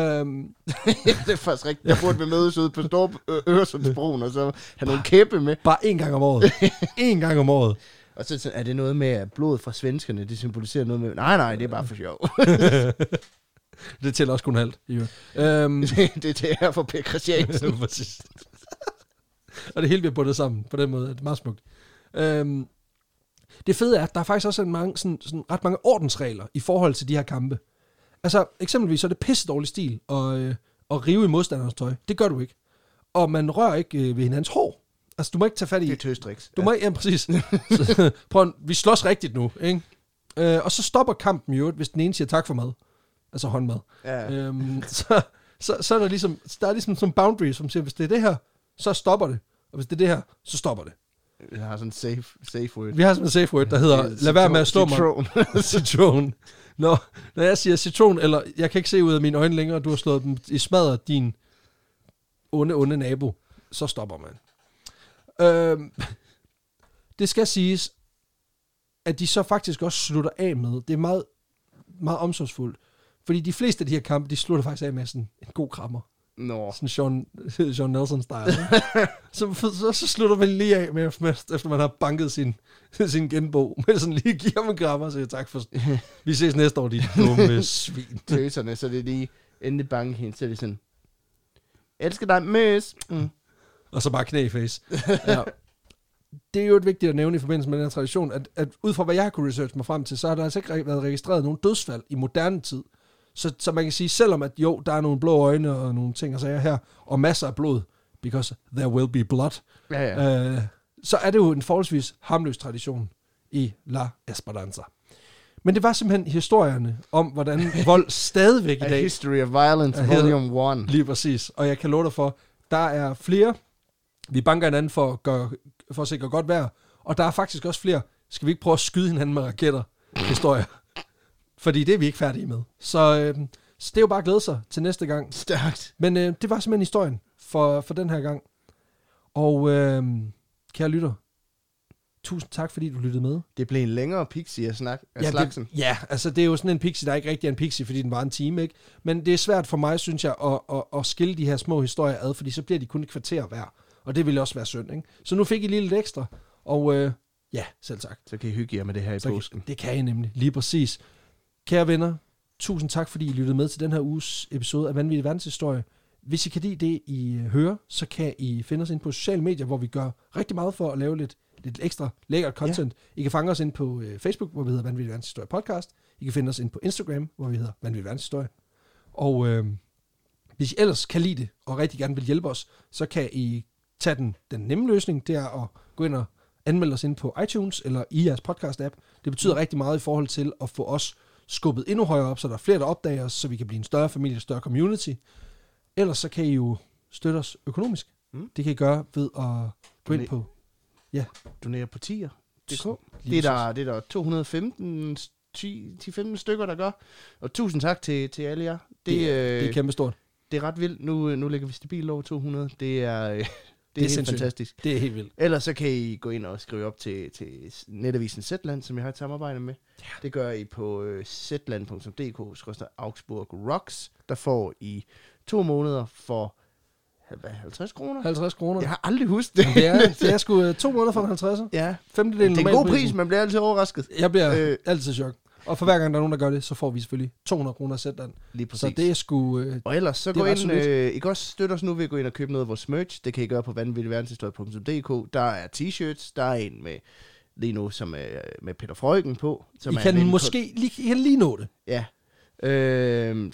Øhm. Det er faktisk rigtigt. Jeg burde vi mødes ude på Storp Øresundsbroen, og så have nogle kæppe med. Bare en gang om året. En gang om året. Og så er det noget med, at blodet fra svenskerne, det symboliserer noget med, nej, nej, det er bare for sjov. Det tæller også kun halvt. Øhm. Det, det er her for Per Christiansen. Og det hele bliver bundet sammen på den måde. Det er meget smukt. Øhm. Det fede er, at der er faktisk også en mange, sådan, sådan ret mange ordensregler i forhold til de her kampe. Altså eksempelvis så er det pisse dårlig stil at, øh, at rive i modstanderens tøj. Det gør du ikke. Og man rører ikke øh, ved hinandens hår. Altså du må ikke tage fat i... Det er tøstriks. Du ja. må ikke... Ja, præcis. Så, prøv at, vi slås rigtigt nu, ikke? Øh, og så stopper kampen jo, hvis den ene siger tak for mad. Altså håndmad. Ja. Øhm, så, så, så er der ligesom... Der er ligesom sådan boundaries, som siger, hvis det er det her, så stopper det. Og hvis det er det her, så stopper det. Vi har sådan en safe, safe word. Vi har sådan en safe word, der hedder, lad være med at slå mig. Citron. Citron. Nå, når jeg siger citron, eller jeg kan ikke se ud af mine øjne længere, du har slået dem i smadret, din onde, onde nabo, så stopper man. Øhm, det skal siges, at de så faktisk også slutter af med, det er meget, meget omsorgsfuldt, fordi de fleste af de her kampe, de slutter faktisk af med sådan en god krammer. No. Sådan Sean, Sean Nelson-style. så, så, så slutter man lige af med, efter man har banket sin, sin genbog, men sådan lige giver man krammer og siger tak for... Vi ses næste år, de dumme svin. Tøserne, så det er lige endelig bange hende, så er det sådan... Elsker dig, møs! Mm. Og så bare knæface. Ja. Det er jo et vigtigt at nævne i forbindelse med den her tradition, at, at ud fra hvad jeg har kunne researche mig frem til, så har der altså ikke været registreret nogen dødsfald i moderne tid. Så, så man kan sige, selvom at jo, der er nogle blå øjne og nogle ting og sager her, og masser af blod, because there will be blood, ja, ja. Øh, så er det jo en forholdsvis harmløs tradition i La Esperanza. Men det var simpelthen historierne om, hvordan vold stadigvæk i dag... A History of Violence, Volume et. Lige præcis, og jeg kan love dig for, der er flere, vi banker hinanden for at, gøre, for at sikre godt vejr, og der er faktisk også flere, skal vi ikke prøve at skyde hinanden med raketter, historier. Fordi det er vi ikke færdige med. Så, øh, så det er jo bare at glæde sig til næste gang. Stærkt. Men øh, det var simpelthen historien for, for den her gang. Og øh, kære lytter, tusind tak, fordi du lyttede med. Det blev en længere pixie at snakke af ja, slagsen. Det, ja, altså det er jo sådan en pixie, der ikke rigtig er en pixie, fordi den var en time, ikke? Men det er svært for mig, synes jeg, at, at, at skille de her små historier ad, fordi så bliver de kun et kvarter hver. Og det ville også være synd, ikke? Så nu fik I lige lidt ekstra. Og øh, ja, selv tak. Så kan I hygge jer med det her i så påsken. Kan, det kan I nemlig, lige præcis. Kære venner, tusind tak, fordi I lyttede med til den her uges episode af Vanvittig Verdenshistorie. Hvis I kan lide det, I hører, så kan I finde os ind på sociale medier, hvor vi gør rigtig meget for at lave lidt, lidt ekstra lækkert content. Ja. I kan fange os ind på Facebook, hvor vi hedder Vanvittig Verdenshistorie Podcast. I kan finde os ind på Instagram, hvor vi hedder Vanvittig Verdenshistorie. Og øh, hvis I ellers kan lide det, og rigtig gerne vil hjælpe os, så kan I tage den, den nemme løsning, det er at gå ind og anmelde os ind på iTunes eller i jeres podcast-app. Det betyder rigtig meget i forhold til at få os skubbet endnu højere op, så der er flere, der opdager os, så vi kan blive en større familie, en større community. Ellers så kan I jo støtte os økonomisk. Mm. Det kan I gøre ved at gå ind på... Ja. Donere på tier punktum d k. Det er der to hundrede og femten, ti til femten stykker, der gør. Og tusind tak til, til alle jer. Det, det, er, øh, det er kæmpestort. Det er ret vildt. Nu, nu ligger vi stabilt over to hundrede. Det er... Øh, Det er, det er helt fantastisk. Det er helt vildt. Ellers så kan I gå ind og skrive op til, til netavisen Zetland, som jeg har et samarbejde med. Ja. Det gør I på zetland punktum d k bindestreg Augsburg Rocks. Der får I to måneder for hvad, halvtreds kroner. halvtreds kroner. Jeg har aldrig husket det. Ja, det er sgu to måneder for en halvtredser. Ja. Femtedelen. Det er en god pris, man bliver altid overrasket. Jeg bliver øh. altid chok. Og for hver gang, der er nogen, der gør det, så får vi selvfølgelig to hundrede kroner Zetland. Lige præcis. Så det er sgu... Øh, og ellers, så gå ind... Øh, I kan også støtte os nu ved at gå ind og købe noget af vores merch. Det kan I gøre på vanvittig verdenshistorie punktum d k. Der er t-shirts. Der er en med lige nu, som er med Peter Frøken på. Som I er kan måske lige, I kan lige nå det. Ja. Øh,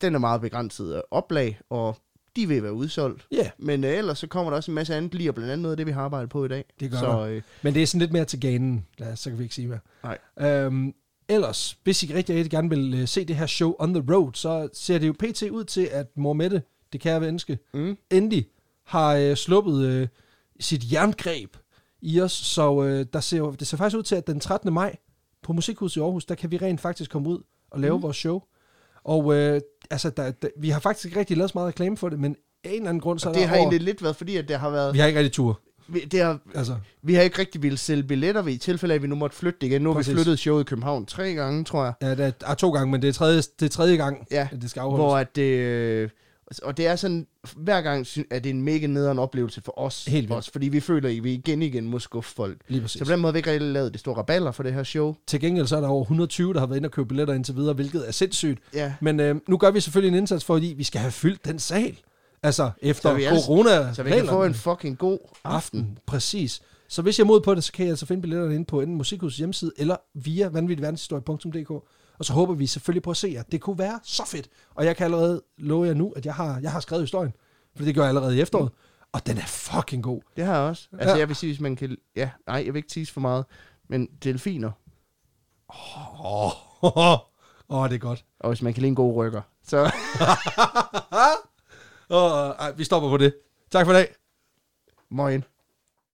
den er meget begrænset oplag, og de vil være udsolgt. Yeah. Men øh, ellers, så kommer der også en masse andet lige, og blandt andet noget af det, vi har arbejdet på i dag. Det gør så, øh, Men det er sådan lidt mere til ganen. Ja, så kan vi ikke sige mere. Nej. Øhm, Ellers, hvis I rigtig, rigtig gerne vil uh, se det her show on the road, så ser det jo pt. Ud til, at mor Mette, det kære venske, mm. endelig har uh, sluppet uh, sit jerngreb i os. Så uh, der ser jo, det ser faktisk ud til, at den trettende maj på Musikhuset i Aarhus, der kan vi rent faktisk komme ud og lave mm. vores show. Og uh, altså, der, der, vi har faktisk ikke rigtig lavet så meget reklame for det, men af en eller anden grund... Så det der har over, egentlig lidt været, fordi at det har været... Vi har ikke rigtig tur. Vi, det har, altså. vi har ikke rigtig ville sælge billetter ved, i tilfælde af, at vi nu måtte flytte det igen. Nu har vi flyttet showet i København tre gange, tror jeg. Ja, det er, er to gange, men det er tredje, det er tredje gang, ja, at det skal afholdes. Hvor at det, Og det er sådan, hver gang at det er en mega nederen oplevelse for os. Helt vildt. Os, fordi vi føler, at vi igen igen må skuffe folk. Lige præcis. Så på den måde har vi ikke rigtig lavet det store rabalder for det her show. Til gengæld så er der over et hundrede og tyve, der har været inde og købe billetter indtil videre, hvilket er sindssygt. Ja. Men øh, nu gør vi selvfølgelig en indsats, fordi vi skal have fyldt den sal. Altså efter så altså, corona. Så vi kan få en fucking god aften. aften. Præcis. Så hvis jeg er mod på det, så kan jeg altså finde billetterne inde på enten Musikhusets hjemmeside, eller via vanvittig verdenshistorie punktum d k. Og så håber vi selvfølgelig på at se, at det kunne være så fedt. Og jeg kan allerede love jer nu, at jeg har, jeg har skrevet historien. For det gør jeg allerede i efteråret. Mm. Og den er fucking god. Det har jeg også. Altså ja. Jeg vil sige, hvis man kan... Ja, nej, jeg vil ikke tease for meget. Men delfiner. Åh, oh, oh, oh, oh, det er godt. Og hvis man kan lide en god rykker. Så... oh, ej, vi stopper på det. Tak for i dag. Morgen.